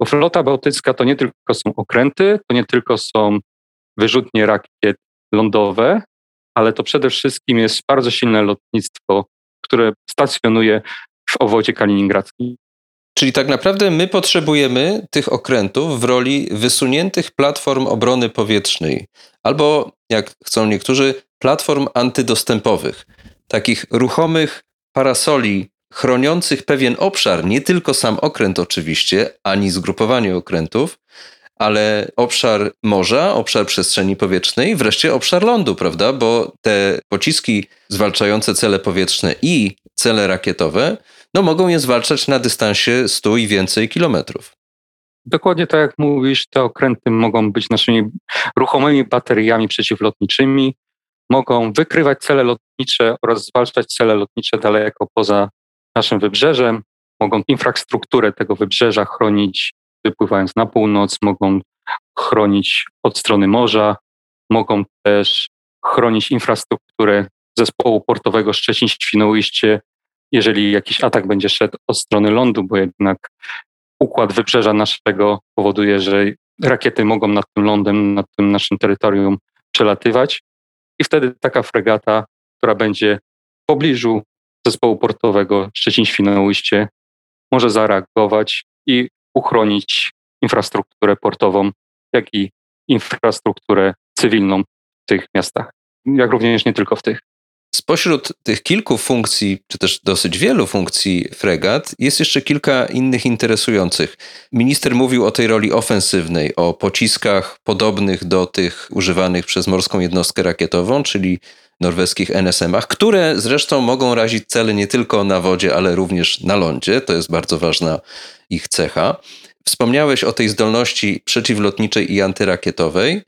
Bo flota bałtycka to nie tylko są okręty, to nie tylko są wyrzutnie rakiet lądowe, ale to przede wszystkim jest bardzo silne lotnictwo, które stacjonuje w obwodzie kaliningradzkim. Czyli tak naprawdę my potrzebujemy tych okrętów w roli wysuniętych platform obrony powietrznej albo, jak chcą niektórzy, platform antydostępowych, takich ruchomych parasoli chroniących pewien obszar, nie tylko sam okręt oczywiście, ani zgrupowanie okrętów, ale obszar morza, obszar przestrzeni powietrznej, wreszcie obszar lądu, prawda? Bo te pociski zwalczające cele powietrzne i cele rakietowe, no mogą je zwalczać na dystansie stu i więcej kilometrów. Dokładnie tak jak mówisz, te okręty mogą być naszymi ruchomymi bateriami przeciwlotniczymi, mogą wykrywać cele lotnicze oraz zwalczać cele lotnicze daleko poza naszym wybrzeżem, mogą infrastrukturę tego wybrzeża chronić, wypływając na północ, mogą chronić od strony morza, mogą też chronić infrastrukturę zespołu portowego Szczecin-Świnoujście, jeżeli jakiś atak będzie szedł od strony lądu, bo jednak układ wybrzeża naszego powoduje, że rakiety mogą nad tym lądem, nad tym naszym terytorium przelatywać i wtedy taka fregata, która będzie w pobliżu zespołu portowego Szczecin-Świnoujście, może zareagować i uchronić infrastrukturę portową, jak i infrastrukturę cywilną w tych miastach, jak również nie tylko w tych. Spośród tych kilku funkcji, czy też dosyć wielu funkcji fregat, jest jeszcze kilka innych interesujących. Minister mówił o tej roli ofensywnej, o pociskach podobnych do tych używanych przez morską jednostkę rakietową, czyli norweskich en es em ach, które zresztą mogą razić cele nie tylko na wodzie, ale również na lądzie. To jest bardzo ważna ich cecha. Wspomniałeś o tej zdolności przeciwlotniczej i antyrakietowej.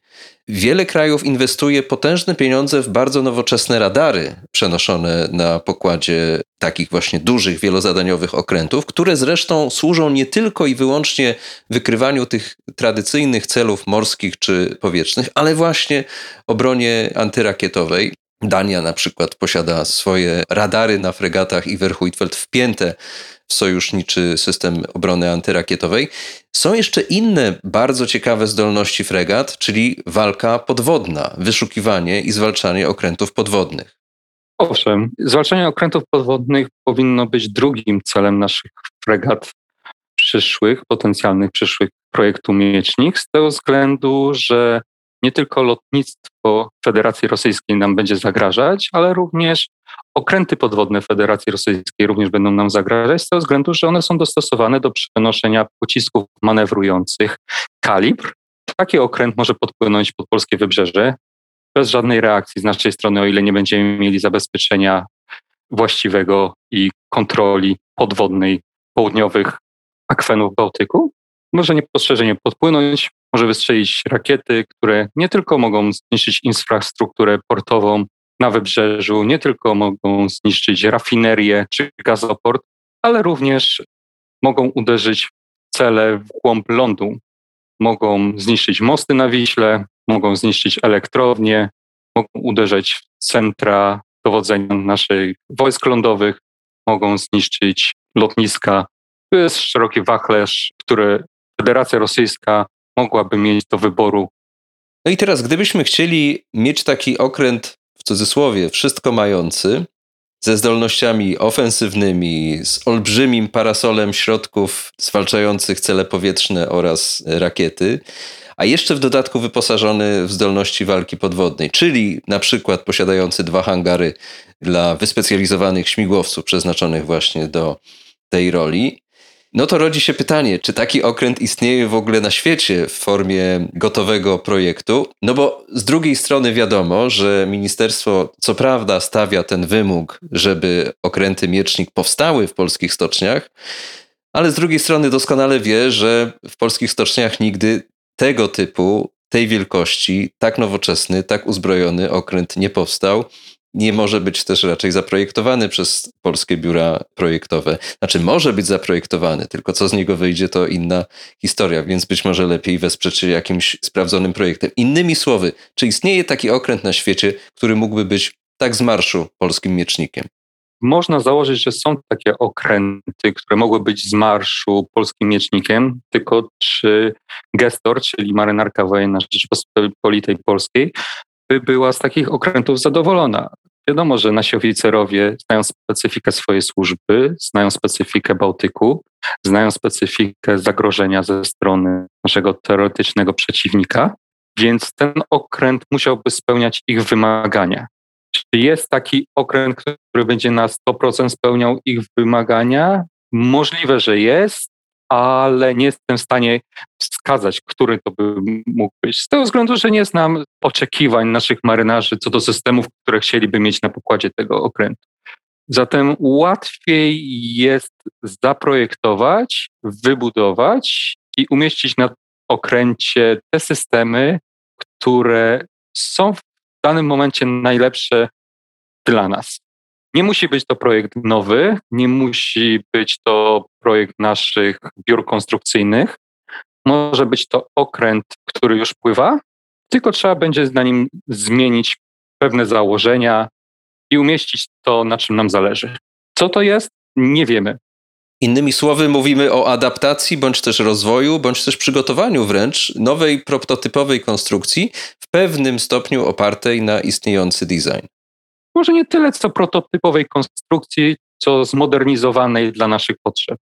Wiele krajów inwestuje potężne pieniądze w bardzo nowoczesne radary przenoszone na pokładzie takich właśnie dużych, wielozadaniowych okrętów, które zresztą służą nie tylko i wyłącznie wykrywaniu tych tradycyjnych celów morskich czy powietrznych, ale właśnie obronie antyrakietowej. Dania na przykład posiada swoje radary na fregatach i Werhuitfeld wpięte w sojuszniczy system obrony antyrakietowej. Są jeszcze inne bardzo ciekawe zdolności fregat, czyli walka podwodna, wyszukiwanie i zwalczanie okrętów podwodnych. Owszem, zwalczanie okrętów podwodnych powinno być drugim celem naszych fregat przyszłych, potencjalnych przyszłych projektu Miecznik, z tego względu, że nie tylko lotnictwo Federacji Rosyjskiej nam będzie zagrażać, ale również okręty podwodne Federacji Rosyjskiej również będą nam zagrażać z tego względu, że one są dostosowane do przenoszenia pocisków manewrujących kalibr. Taki okręt może podpłynąć pod polskie wybrzeże bez żadnej reakcji z naszej strony, o ile nie będziemy mieli zabezpieczenia właściwego i kontroli podwodnej południowych akwenów Bałtyku. Może niepostrzeżenie podpłynąć, może wystrzelić rakiety, które nie tylko mogą zniszczyć infrastrukturę portową na wybrzeżu, nie tylko mogą zniszczyć rafinerię czy gazoport, ale również mogą uderzyć w cele w głąb lądu. Mogą zniszczyć mosty na Wiśle, mogą zniszczyć elektrownie, mogą uderzyć w centra dowodzenia naszych wojsk lądowych, mogą zniszczyć lotniska. To jest szeroki wachlarz, który Federacja Rosyjska mogłaby mieć do wyboru. No i teraz, gdybyśmy chcieli mieć taki okręt, w cudzysłowie, wszystko mający, ze zdolnościami ofensywnymi, z olbrzymim parasolem środków zwalczających cele powietrzne oraz rakiety, a jeszcze w dodatku wyposażony w zdolności walki podwodnej, czyli na przykład posiadający dwa hangary dla wyspecjalizowanych śmigłowców przeznaczonych właśnie do tej roli, no to rodzi się pytanie, czy taki okręt istnieje w ogóle na świecie w formie gotowego projektu? No bo z drugiej strony wiadomo, że ministerstwo co prawda stawia ten wymóg, żeby okręty Miecznik powstały w polskich stoczniach, ale z drugiej strony doskonale wie, że w polskich stoczniach nigdy tego typu tej wielkości, tak nowoczesny, tak uzbrojony okręt nie powstał. Nie może być też raczej zaprojektowany przez polskie biura projektowe. Znaczy może być zaprojektowany, tylko co z niego wyjdzie, to inna historia, więc być może lepiej wesprzeć się jakimś sprawdzonym projektem. Innymi słowy, czy istnieje taki okręt na świecie, który mógłby być tak z marszu polskim miecznikiem? Można założyć, że są takie okręty, które mogły być z marszu polskim miecznikiem, tylko czy gestor, czyli marynarka wojenna Rzeczypospolitej Polskiej, by była z takich okrętów zadowolona. Wiadomo, że nasi oficerowie znają specyfikę swojej służby, znają specyfikę Bałtyku, znają specyfikę zagrożenia ze strony naszego teoretycznego przeciwnika, więc ten okręt musiałby spełniać ich wymagania. Czy jest taki okręt, który będzie na sto procent spełniał ich wymagania? Możliwe, że jest, ale nie jestem w stanie wskazać, który to by mógł być. Z tego względu, że nie znam oczekiwań naszych marynarzy co do systemów, które chcieliby mieć na pokładzie tego okrętu. Zatem łatwiej jest zaprojektować, wybudować i umieścić na okręcie te systemy, które są w danym momencie najlepsze dla nas. Nie musi być to projekt nowy, nie musi być to projekt naszych biur konstrukcyjnych. Może być to okręt, który już pływa, tylko trzeba będzie na nim zmienić pewne założenia i umieścić to, na czym nam zależy. Co to jest? Nie wiemy. Innymi słowy, mówimy o adaptacji, bądź też rozwoju, bądź też przygotowaniu wręcz nowej, prototypowej konstrukcji w pewnym stopniu opartej na istniejący design. Może nie tyle co prototypowej konstrukcji, co zmodernizowanej dla naszych potrzeb.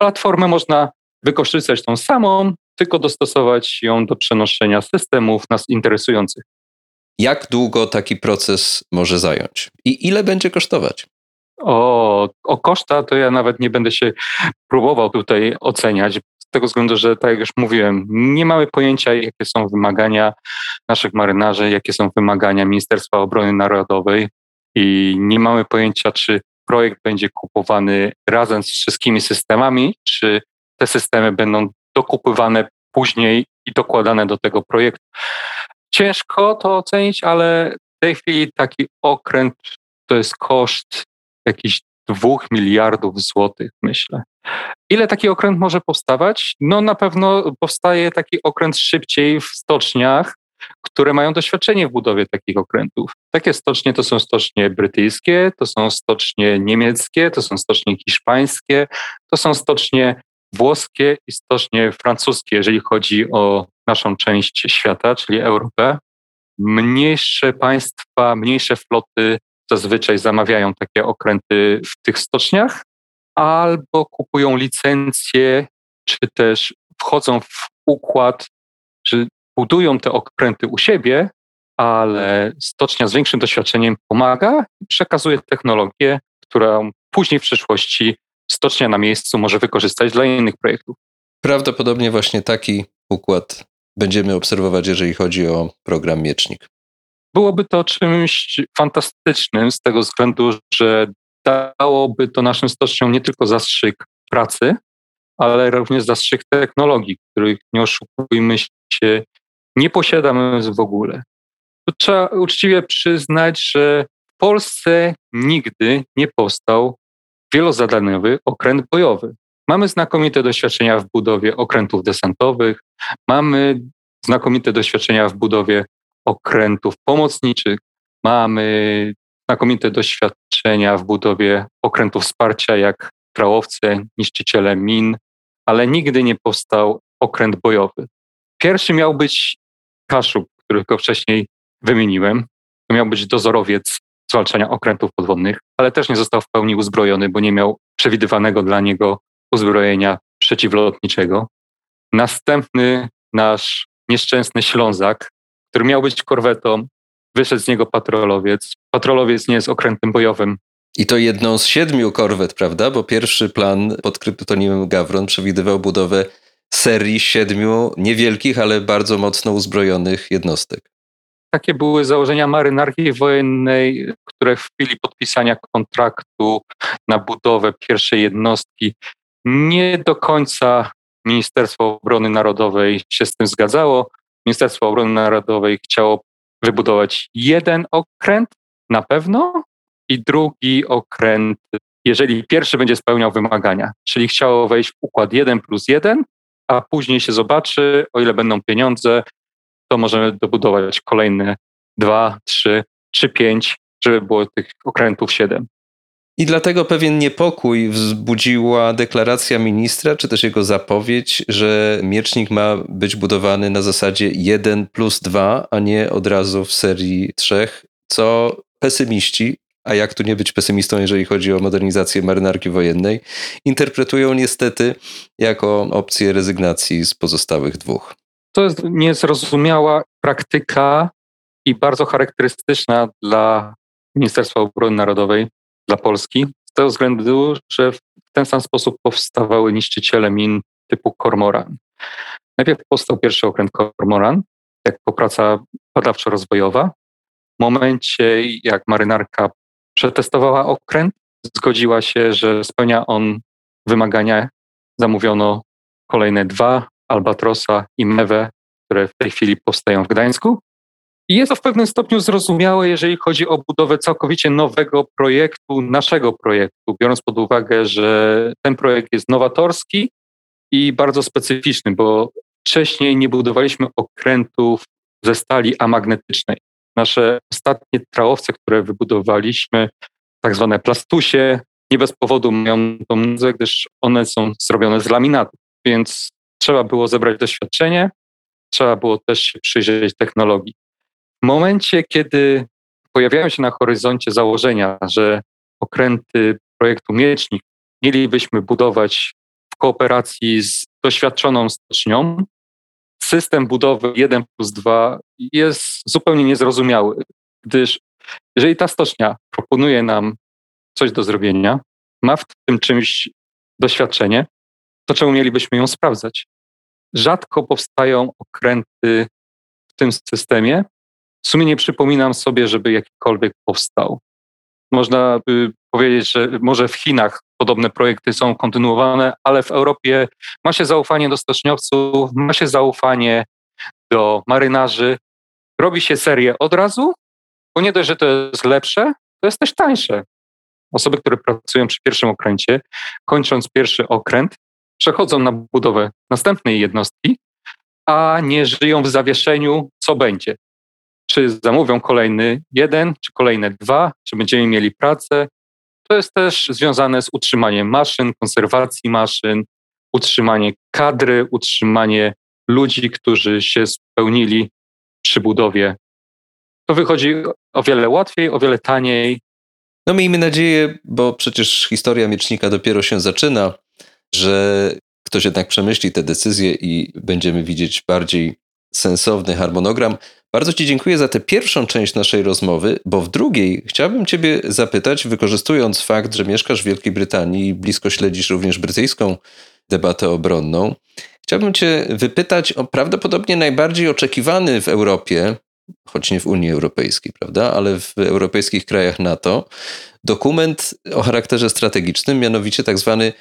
Platformę można wykorzystać tą samą, tylko dostosować ją do przenoszenia systemów nas interesujących. Jak długo taki proces może zająć? I ile będzie kosztować? O, o koszta to ja nawet nie będę się próbował tutaj oceniać, z tego względu, że tak jak już mówiłem, nie mamy pojęcia, jakie są wymagania naszych marynarzy, jakie są wymagania Ministerstwa Obrony Narodowej. I nie mamy pojęcia, czy projekt będzie kupowany razem z wszystkimi systemami, czy te systemy będą dokupywane później i dokładane do tego projektu. Ciężko to ocenić, ale w tej chwili taki okręt to jest koszt jakichś dwóch miliardów złotych, myślę. Ile taki okręt może powstawać? No na pewno powstaje taki okręt szybciej w stoczniach, które mają doświadczenie w budowie takich okrętów. Takie stocznie to są stocznie brytyjskie, to są stocznie niemieckie, to są stocznie hiszpańskie, to są stocznie włoskie i stocznie francuskie, jeżeli chodzi o naszą część świata, czyli Europę. Mniejsze państwa, mniejsze floty zazwyczaj zamawiają takie okręty w tych stoczniach albo kupują licencje, czy też wchodzą w układ, że budują te okręty u siebie, ale stocznia z większym doświadczeniem pomaga i przekazuje technologię, którą później w przyszłości stocznia na miejscu może wykorzystać dla innych projektów. Prawdopodobnie właśnie taki układ będziemy obserwować, jeżeli chodzi o program Miecznik. Byłoby to czymś fantastycznym z tego względu, że dałoby to naszym stoczniom nie tylko zastrzyk pracy, ale również zastrzyk technologii, których nie oszukujmy się, nie posiadamy w ogóle. To trzeba uczciwie przyznać, że w Polsce nigdy nie powstał wielozadaniowy okręt bojowy. Mamy znakomite doświadczenia w budowie okrętów desantowych, mamy znakomite doświadczenia w budowie okrętów pomocniczych, mamy znakomite doświadczenia w budowie okrętów wsparcia jak trałowce, niszczyciele min, ale nigdy nie powstał okręt bojowy. Pierwszy miał być Kaszub, którego wcześniej wymieniłem. To miał być dozorowiec zwalczania okrętów podwodnych, ale też nie został w pełni uzbrojony, bo nie miał przewidywanego dla niego uzbrojenia przeciwlotniczego. Następny nasz nieszczęsny Ślązak, który miał być korwetą, wyszedł z niego patrolowiec. Patrolowiec nie jest okrętem bojowym. I to jedną z siedmiu korwet, prawda? Bo pierwszy plan pod kryptonimem Gawron przewidywał budowę serii siedmiu niewielkich, ale bardzo mocno uzbrojonych jednostek. Takie były założenia marynarki wojennej, które w chwili podpisania kontraktu na budowę pierwszej jednostki nie do końca Ministerstwo Obrony Narodowej się z tym zgadzało, Ministerstwo Obrony Narodowej chciało wybudować jeden okręt na pewno i drugi okręt, jeżeli pierwszy będzie spełniał wymagania. Czyli chciało wejść w układ jeden plus jeden, a później się zobaczy, o ile będą pieniądze, to możemy dobudować kolejne dwa, trzy czy pięć, żeby było tych okrętów siedem. I dlatego pewien niepokój wzbudziła deklaracja ministra, czy też jego zapowiedź, że Miecznik ma być budowany na zasadzie jeden plus dwa, a nie od razu w serii trzy, co pesymiści, a jak tu nie być pesymistą, jeżeli chodzi o modernizację marynarki wojennej, interpretują niestety jako opcję rezygnacji z pozostałych dwóch. To jest niezrozumiała praktyka i bardzo charakterystyczna dla Ministerstwa Obrony Narodowej, dla Polski, z tego względu, że w ten sam sposób powstawały niszczyciele min typu Kormoran. Najpierw powstał pierwszy okręt Kormoran, jako praca badawczo-rozwojowa. W momencie, jak marynarka przetestowała okręt, zgodziła się, że spełnia on wymagania. Zamówiono kolejne dwa, Albatrosa i Mewę, które w tej chwili powstają w Gdańsku. I jest to w pewnym stopniu zrozumiałe, jeżeli chodzi o budowę całkowicie nowego projektu, naszego projektu, biorąc pod uwagę, że ten projekt jest nowatorski i bardzo specyficzny, bo wcześniej nie budowaliśmy okrętów ze stali amagnetycznej. Nasze ostatnie trałowce, które wybudowaliśmy, tak zwane plastusie, nie bez powodu mają tą nazwę, gdyż one są zrobione z laminatu, więc trzeba było zebrać doświadczenie, trzeba było też się przyjrzeć technologii. W momencie, kiedy pojawiają się na horyzoncie założenia, że okręty projektu Miecznik mielibyśmy budować w kooperacji z doświadczoną stocznią, system budowy jeden plus dwa jest zupełnie niezrozumiały, gdyż jeżeli ta stocznia proponuje nam coś do zrobienia, ma w tym czymś doświadczenie, to czemu mielibyśmy ją sprawdzać? Rzadko powstają okręty w tym systemie. W sumie nie przypominam sobie, żeby jakikolwiek powstał. Można by powiedzieć, że może w Chinach podobne projekty są kontynuowane, ale w Europie ma się zaufanie do stoczniowców, ma się zaufanie do marynarzy. Robi się serię od razu, bo nie dość, że to jest lepsze, to jest też tańsze. Osoby, które pracują przy pierwszym okręcie, kończąc pierwszy okręt, przechodzą na budowę następnej jednostki, a nie żyją w zawieszeniu, co będzie. Czy zamówią kolejny jeden, czy kolejne dwa, czy będziemy mieli pracę. To jest też związane z utrzymaniem maszyn, konserwacji maszyn, utrzymanie kadry, utrzymanie ludzi, którzy się spełnili przy budowie. To wychodzi o wiele łatwiej, o wiele taniej. No miejmy nadzieję, bo przecież historia Miecznika dopiero się zaczyna, że ktoś jednak przemyśli te decyzje i będziemy widzieć bardziej sensowny harmonogram. Bardzo Ci dziękuję za tę pierwszą część naszej rozmowy, bo w drugiej chciałbym Ciebie zapytać, wykorzystując fakt, że mieszkasz w Wielkiej Brytanii i blisko śledzisz również brytyjską debatę obronną, chciałbym Cię wypytać o prawdopodobnie najbardziej oczekiwany w Europie, choć nie w Unii Europejskiej, prawda, ale w europejskich krajach NATO, dokument o charakterze strategicznym, mianowicie tak zwany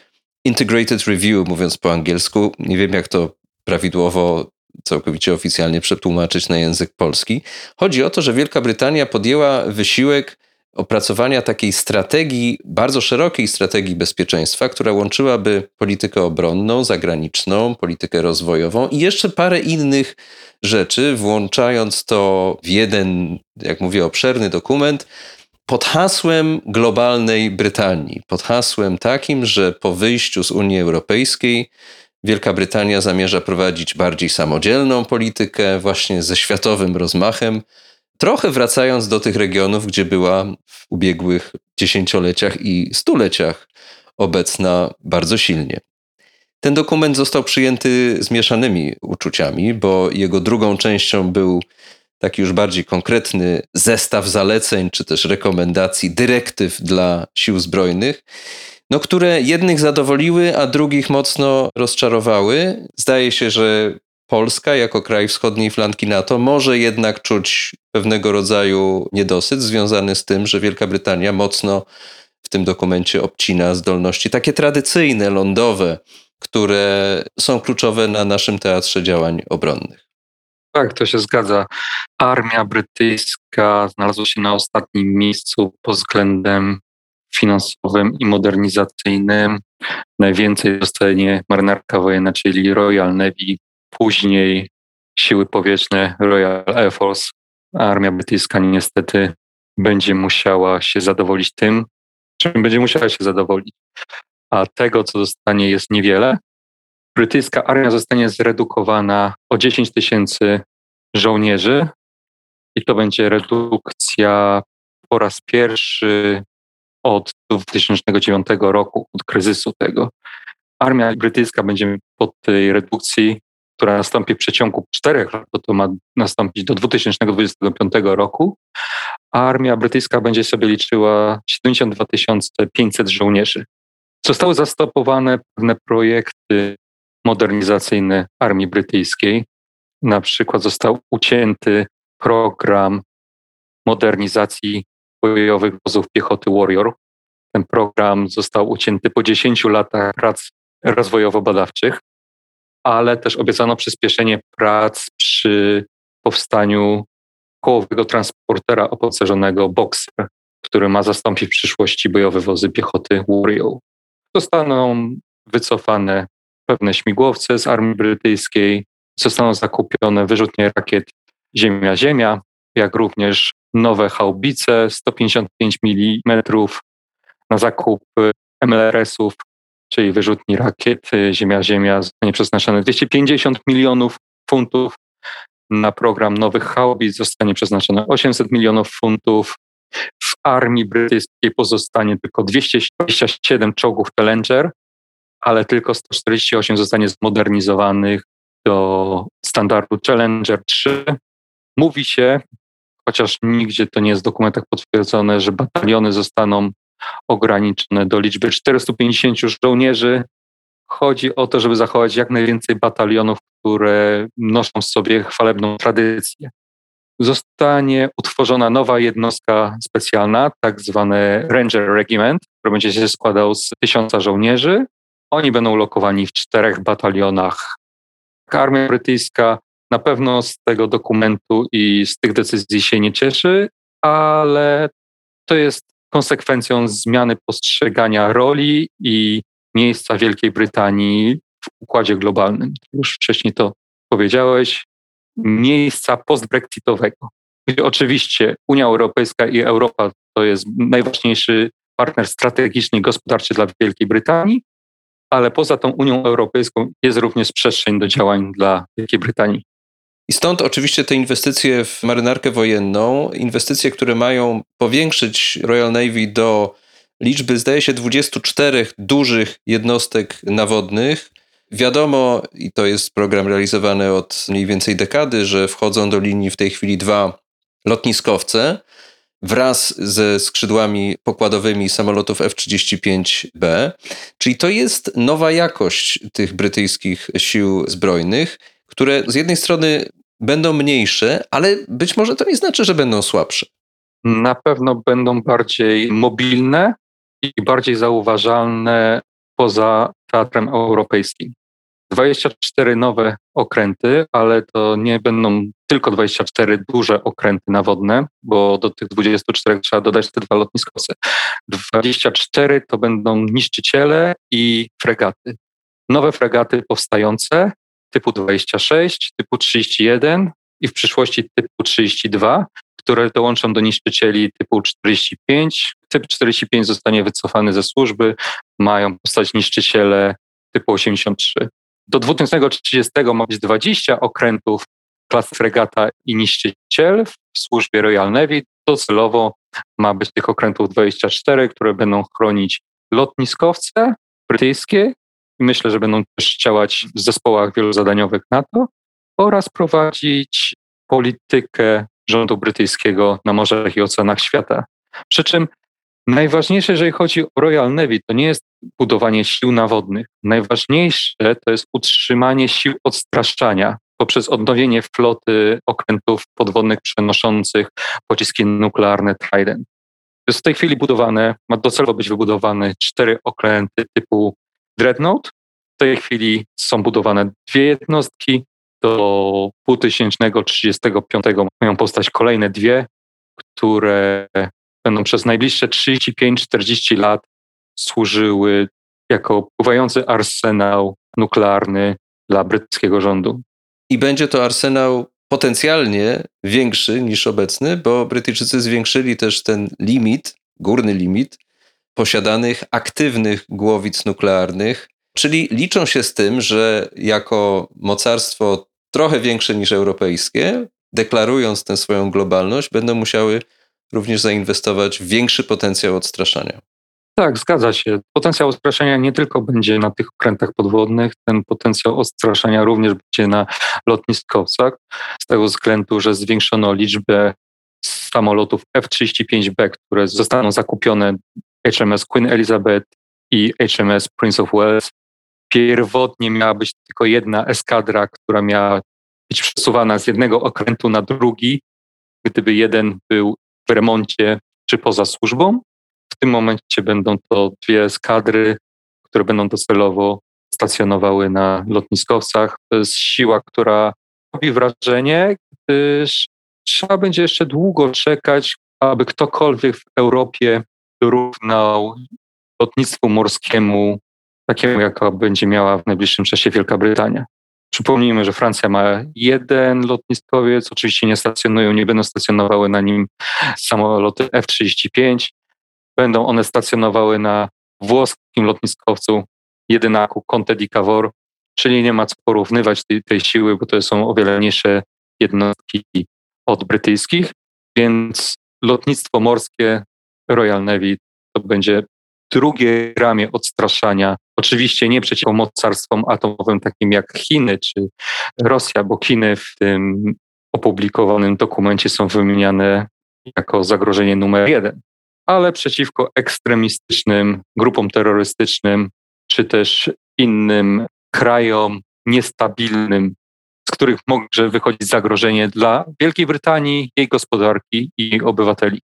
Integrated Review, mówiąc po angielsku. Nie wiem, jak to prawidłowo całkowicie oficjalnie przetłumaczyć na język polski. Chodzi o to, że Wielka Brytania podjęła wysiłek opracowania takiej strategii, bardzo szerokiej strategii bezpieczeństwa, która łączyłaby politykę obronną, zagraniczną, politykę rozwojową i jeszcze parę innych rzeczy, włączając to w jeden, jak mówię, obszerny dokument pod hasłem globalnej Brytanii. Pod hasłem takim, że po wyjściu z Unii Europejskiej Wielka Brytania zamierza prowadzić bardziej samodzielną politykę, właśnie ze światowym rozmachem, trochę wracając do tych regionów, gdzie była w ubiegłych dziesięcioleciach i stuleciach obecna bardzo silnie. Ten dokument został przyjęty z mieszanymi uczuciami, bo jego drugą częścią był taki już bardziej konkretny zestaw zaleceń, czy też rekomendacji, dyrektyw dla sił zbrojnych, no, które jednych zadowoliły, a drugich mocno rozczarowały. Zdaje się, że Polska jako kraj wschodniej flanki NATO może jednak czuć pewnego rodzaju niedosyt związany z tym, że Wielka Brytania mocno w tym dokumencie obcina zdolności takie tradycyjne, lądowe, które są kluczowe na naszym teatrze działań obronnych. Tak, to się zgadza. Armia brytyjska znalazła się na ostatnim miejscu pod względem finansowym i modernizacyjnym. Najwięcej dostanie marynarka wojenna, czyli Royal Navy, później siły powietrzne Royal Air Force. Armia brytyjska niestety będzie musiała się zadowolić tym, czym będzie musiała się zadowolić. A tego, co zostanie, jest niewiele. Brytyjska armia zostanie zredukowana o dziesięć tysięcy żołnierzy i to będzie redukcja po raz pierwszy od dwa tysiące dziewiątego roku, od kryzysu tego. Armia brytyjska będzie po tej redukcji, która nastąpi w przeciągu czterech lat, bo to ma nastąpić do dwa tysiące dwudziestego piątego roku, armia brytyjska będzie sobie liczyła siedemdziesiąt dwa tysiące pięćset żołnierzy. Zostały zastopowane pewne projekty modernizacyjne armii brytyjskiej. Na przykład został ucięty program modernizacji bojowych wozów piechoty Warrior. Ten program został ucięty po dziesięciu latach prac rozwojowo-badawczych, ale też obiecano przyspieszenie prac przy powstaniu kołowego transportera opancerzonego Boxer, który ma zastąpić w przyszłości bojowe wozy piechoty Warrior. Zostaną wycofane pewne śmigłowce z armii brytyjskiej, zostaną zakupione wyrzutnie rakiet Ziemia-Ziemia, jak również nowe haubice sto pięćdziesiąt pięć milimetrów na zakup M L R S-ów, czyli wyrzutni rakiet Ziemia-Ziemia, zostanie przeznaczone dwieście pięćdziesiąt milionów funtów. Na program nowych haubic zostanie przeznaczone osiemset milionów funtów. W armii brytyjskiej pozostanie tylko dwieście dwadzieścia siedem czołgów Challenger, ale tylko sto czterdzieści osiem zostanie zmodernizowanych do standardu Challenger trzy. Mówi się, chociaż nigdzie to nie jest w dokumentach potwierdzone, że bataliony zostaną ograniczone do liczby czterystu pięćdziesięciu żołnierzy. Chodzi o to, żeby zachować jak najwięcej batalionów, które noszą w sobie chwalebną tradycję. Zostanie utworzona nowa jednostka specjalna, tak zwany Ranger Regiment, który będzie się składał z tysiąca żołnierzy. Oni będą lokowani w czterech batalionach. Armia brytyjska na pewno z tego dokumentu i z tych decyzji się nie cieszy, ale to jest konsekwencją zmiany postrzegania roli i miejsca Wielkiej Brytanii w układzie globalnym. Już wcześniej to powiedziałeś. Miejsca postbrexitowego, gdzie oczywiście Unia Europejska i Europa to jest najważniejszy partner strategiczny i gospodarczy dla Wielkiej Brytanii, ale poza tą Unią Europejską jest również przestrzeń do działań dla Wielkiej Brytanii. I stąd oczywiście te inwestycje w marynarkę wojenną, inwestycje, które mają powiększyć Royal Navy do liczby, zdaje się, dwudziestu czterech dużych jednostek nawodnych. Wiadomo, i to jest program realizowany od mniej więcej dekady, że wchodzą do linii w tej chwili dwa lotniskowce wraz ze skrzydłami pokładowymi samolotów F trzydzieści pięć B, czyli to jest nowa jakość tych brytyjskich sił zbrojnych, które z jednej strony będą mniejsze, ale być może to nie znaczy, że będą słabsze. Na pewno będą bardziej mobilne i bardziej zauważalne poza teatrem europejskim. dwadzieścia cztery nowe okręty, ale to nie będą tylko dwadzieścia cztery duże okręty nawodne, bo do tych dwudziestu czterech trzeba dodać te dwa lotniskowce. dwadzieścia cztery to będą niszczyciele i fregaty. Nowe fregaty powstające typu dwadzieścia sześć, typu trzydzieści jeden i w przyszłości typu trzydzieści dwa, które dołączą do niszczycieli typu czterdzieści pięć. Typ czterdzieści pięć zostanie wycofany ze służby, mają powstać niszczyciele typu osiemdziesiąt trzy. Do dwa tysiące trzydziestego ma być dwadzieścia okrętów klas fregata i niszczyciel w służbie Royal Navy. Docelowo ma być tych okrętów dwadzieścia cztery, które będą chronić lotniskowce brytyjskie i myślę, że będą też działać w zespołach wielozadaniowych NATO oraz prowadzić politykę rządu brytyjskiego na morzach i oceanach świata. Przy czym najważniejsze, jeżeli chodzi o Royal Navy, to nie jest budowanie sił nawodnych. Najważniejsze to jest utrzymanie sił odstraszania poprzez odnowienie floty okrętów podwodnych przenoszących pociski nuklearne Trident. Jest w tej chwili budowane, ma docelowo być wybudowane cztery okręty typu Dreadnought. W tej chwili są budowane dwie jednostki, do dwa tysiące trzydziestego piątego mają powstać kolejne dwie, które będą przez najbliższe trzydzieści pięć czterdzieści lat służyły jako pływający arsenał nuklearny dla brytyjskiego rządu. I będzie to arsenał potencjalnie większy niż obecny, bo Brytyjczycy zwiększyli też ten limit, górny limit posiadanych aktywnych głowic nuklearnych, czyli liczą się z tym, że jako mocarstwo trochę większe niż europejskie, deklarując tę swoją globalność, będą musiały również zainwestować w większy potencjał odstraszania. Tak, zgadza się. Potencjał odstraszania nie tylko będzie na tych okrętach podwodnych, ten potencjał odstraszania również będzie na lotniskowcach, z tego względu, że zwiększono liczbę samolotów F trzydzieści pięć B, które zostaną zakupione H M S Queen Elizabeth i H M S Prince of Wales. Pierwotnie miała być tylko jedna eskadra, która miała być przesuwana z jednego okrętu na drugi, gdyby jeden był w remoncie czy poza służbą. W tym momencie będą to dwie eskadry, które będą docelowo stacjonowały na lotniskowcach. To jest siła, która robi wrażenie, gdyż trzeba będzie jeszcze długo czekać, aby ktokolwiek w Europie dorównał lotnictwu morskiemu, takiemu, jaka będzie miała w najbliższym czasie Wielka Brytania. Przypomnijmy, że Francja ma jeden lotniskowiec, oczywiście nie stacjonują, nie będą stacjonowały na nim samoloty F trzydzieści pięć. Będą one stacjonowały na włoskim lotniskowcu jedynaku Conte di Cavour, czyli nie ma co porównywać tej, tej siły, bo to są o wiele mniejsze jednostki od brytyjskich, więc lotnictwo morskie Royal Navy to będzie drugie ramię odstraszania, oczywiście nie przeciwko mocarstwom atomowym takim jak Chiny czy Rosja, bo Chiny w tym opublikowanym dokumencie są wymieniane jako zagrożenie numer jeden, ale przeciwko ekstremistycznym grupom terrorystycznym czy też innym krajom niestabilnym, z których może wychodzić zagrożenie dla Wielkiej Brytanii, jej gospodarki i jej obywateli.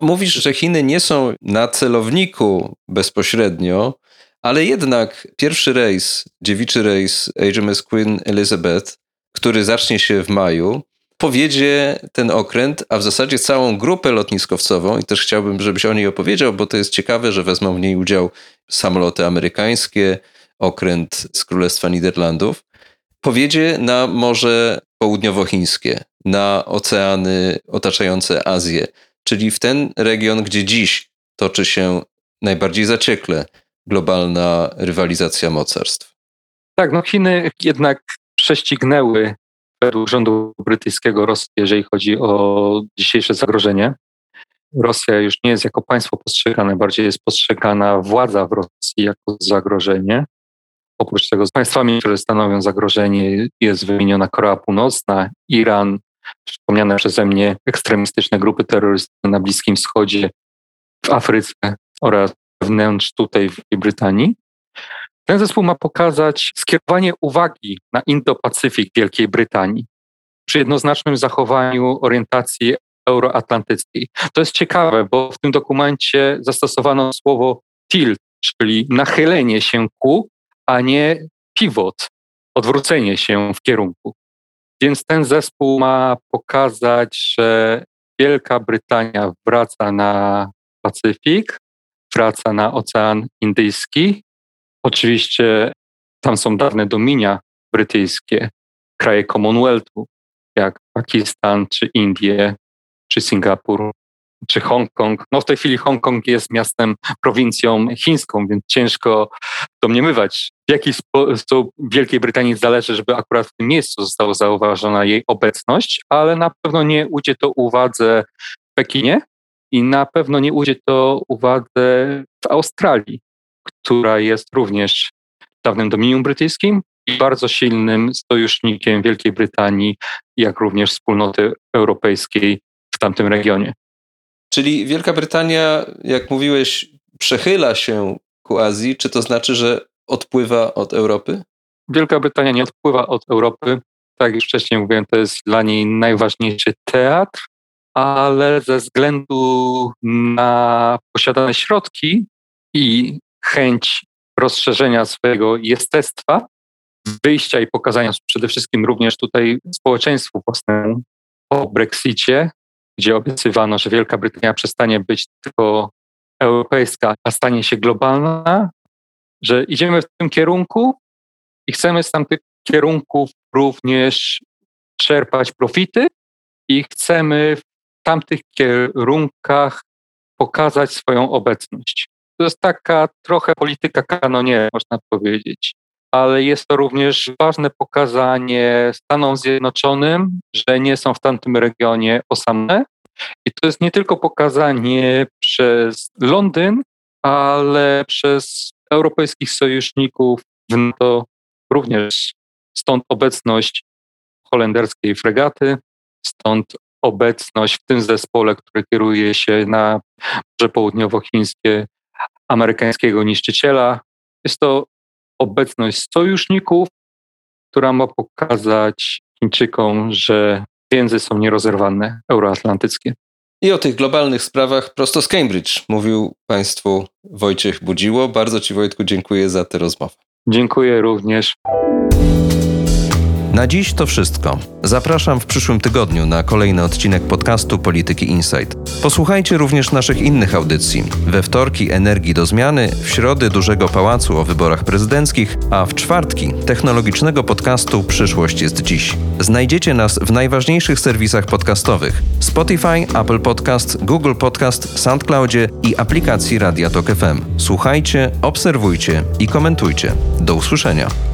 Mówisz, że Chiny nie są na celowniku bezpośrednio, ale jednak pierwszy rejs, dziewiczy rejs H M S Queen Elizabeth, który zacznie się w maju, powiedzie ten okręt, a w zasadzie całą grupę lotniskowcową i też chciałbym, żebyś o niej opowiedział, bo to jest ciekawe, że wezmą w niej udział samoloty amerykańskie, okręt z Królestwa Niderlandów, powiedzie na Morze Południowochińskie, na oceany otaczające Azję, czyli w ten region, gdzie dziś toczy się najbardziej zaciekle globalna rywalizacja mocarstw. Tak, no Chiny jednak prześcignęły według rządu brytyjskiego Rosji, jeżeli chodzi o dzisiejsze zagrożenie. Rosja już nie jest jako państwo postrzegane, bardziej jest postrzegana władza w Rosji jako zagrożenie. Oprócz tego z państwami, które stanowią zagrożenie, jest wymieniona Korea Północna, Iran, wspomniane przeze mnie ekstremistyczne grupy terrorystyczne na Bliskim Wschodzie, w Afryce oraz wewnątrz tutaj w Brytanii. Ten zespół ma pokazać skierowanie uwagi na Indo-Pacyfik Wielkiej Brytanii przy jednoznacznym zachowaniu orientacji euroatlantyckiej. To jest ciekawe, bo w tym dokumencie zastosowano słowo tilt, czyli nachylenie się ku, a nie pivot, odwrócenie się w kierunku. Więc ten zespół ma pokazać, że Wielka Brytania wraca na Pacyfik, wraca na Ocean Indyjski. Oczywiście tam są dawne dominia brytyjskie, kraje Commonwealthu, jak Pakistan, czy Indie, czy Singapur, czy Hongkong. No w tej chwili Hongkong jest miastem, prowincją chińską, więc ciężko domniemywać, w jaki sposób Wielkiej Brytanii zależy, żeby akurat w tym miejscu została zauważona jej obecność, ale na pewno nie ujdzie to uwadze w Pekinie i na pewno nie ujdzie to uwadze w Australii, która jest również dawnym dominium brytyjskim i bardzo silnym sojusznikiem Wielkiej Brytanii, jak również wspólnoty europejskiej w tamtym regionie. Czyli Wielka Brytania, jak mówiłeś, przechyla się ku Azji. Czy to znaczy, że odpływa od Europy? Wielka Brytania nie odpływa od Europy. Tak jak już wcześniej mówiłem, to jest dla niej najważniejszy teatr, ale ze względu na posiadane środki i chęć rozszerzenia swojego jestestwa wyjścia i pokazania przede wszystkim również tutaj społeczeństwu własnemu po Brexicie, gdzie obiecywano, że Wielka Brytania przestanie być tylko europejska, a stanie się globalna, że idziemy w tym kierunku i chcemy z tamtych kierunków również czerpać profity i chcemy w tamtych kierunkach pokazać swoją obecność. To jest taka trochę polityka kanoniera, można powiedzieć, ale jest to również ważne pokazanie Stanom Zjednoczonym, że nie są w tamtym regionie osamotnione. I to jest nie tylko pokazanie przez Londyn, ale przez europejskich sojuszników w NATO również. Stąd obecność holenderskiej fregaty, stąd obecność w tym zespole, który kieruje się na Morze Południowochińskie amerykańskiego niszczyciela. Jest to obecność sojuszników, która ma pokazać Chińczykom, że więzy są nierozerwane, euroatlantyckie. I o tych globalnych sprawach prosto z Cambridge mówił Państwu Wojciech Budziło. Bardzo Ci, Wojtku, dziękuję za tę rozmowę. Dziękuję również. Na dziś to wszystko. Zapraszam w przyszłym tygodniu na kolejny odcinek podcastu Polityki Insight. Posłuchajcie również naszych innych audycji. We wtorki Energii do zmiany, w środy Dużego Pałacu o wyborach prezydenckich, a w czwartki technologicznego podcastu Przyszłość jest dziś. Znajdziecie nas w najważniejszych serwisach podcastowych: Spotify, Apple Podcast, Google Podcast, SoundCloudzie i aplikacji Radia Tok F M. Słuchajcie, obserwujcie i komentujcie. Do usłyszenia.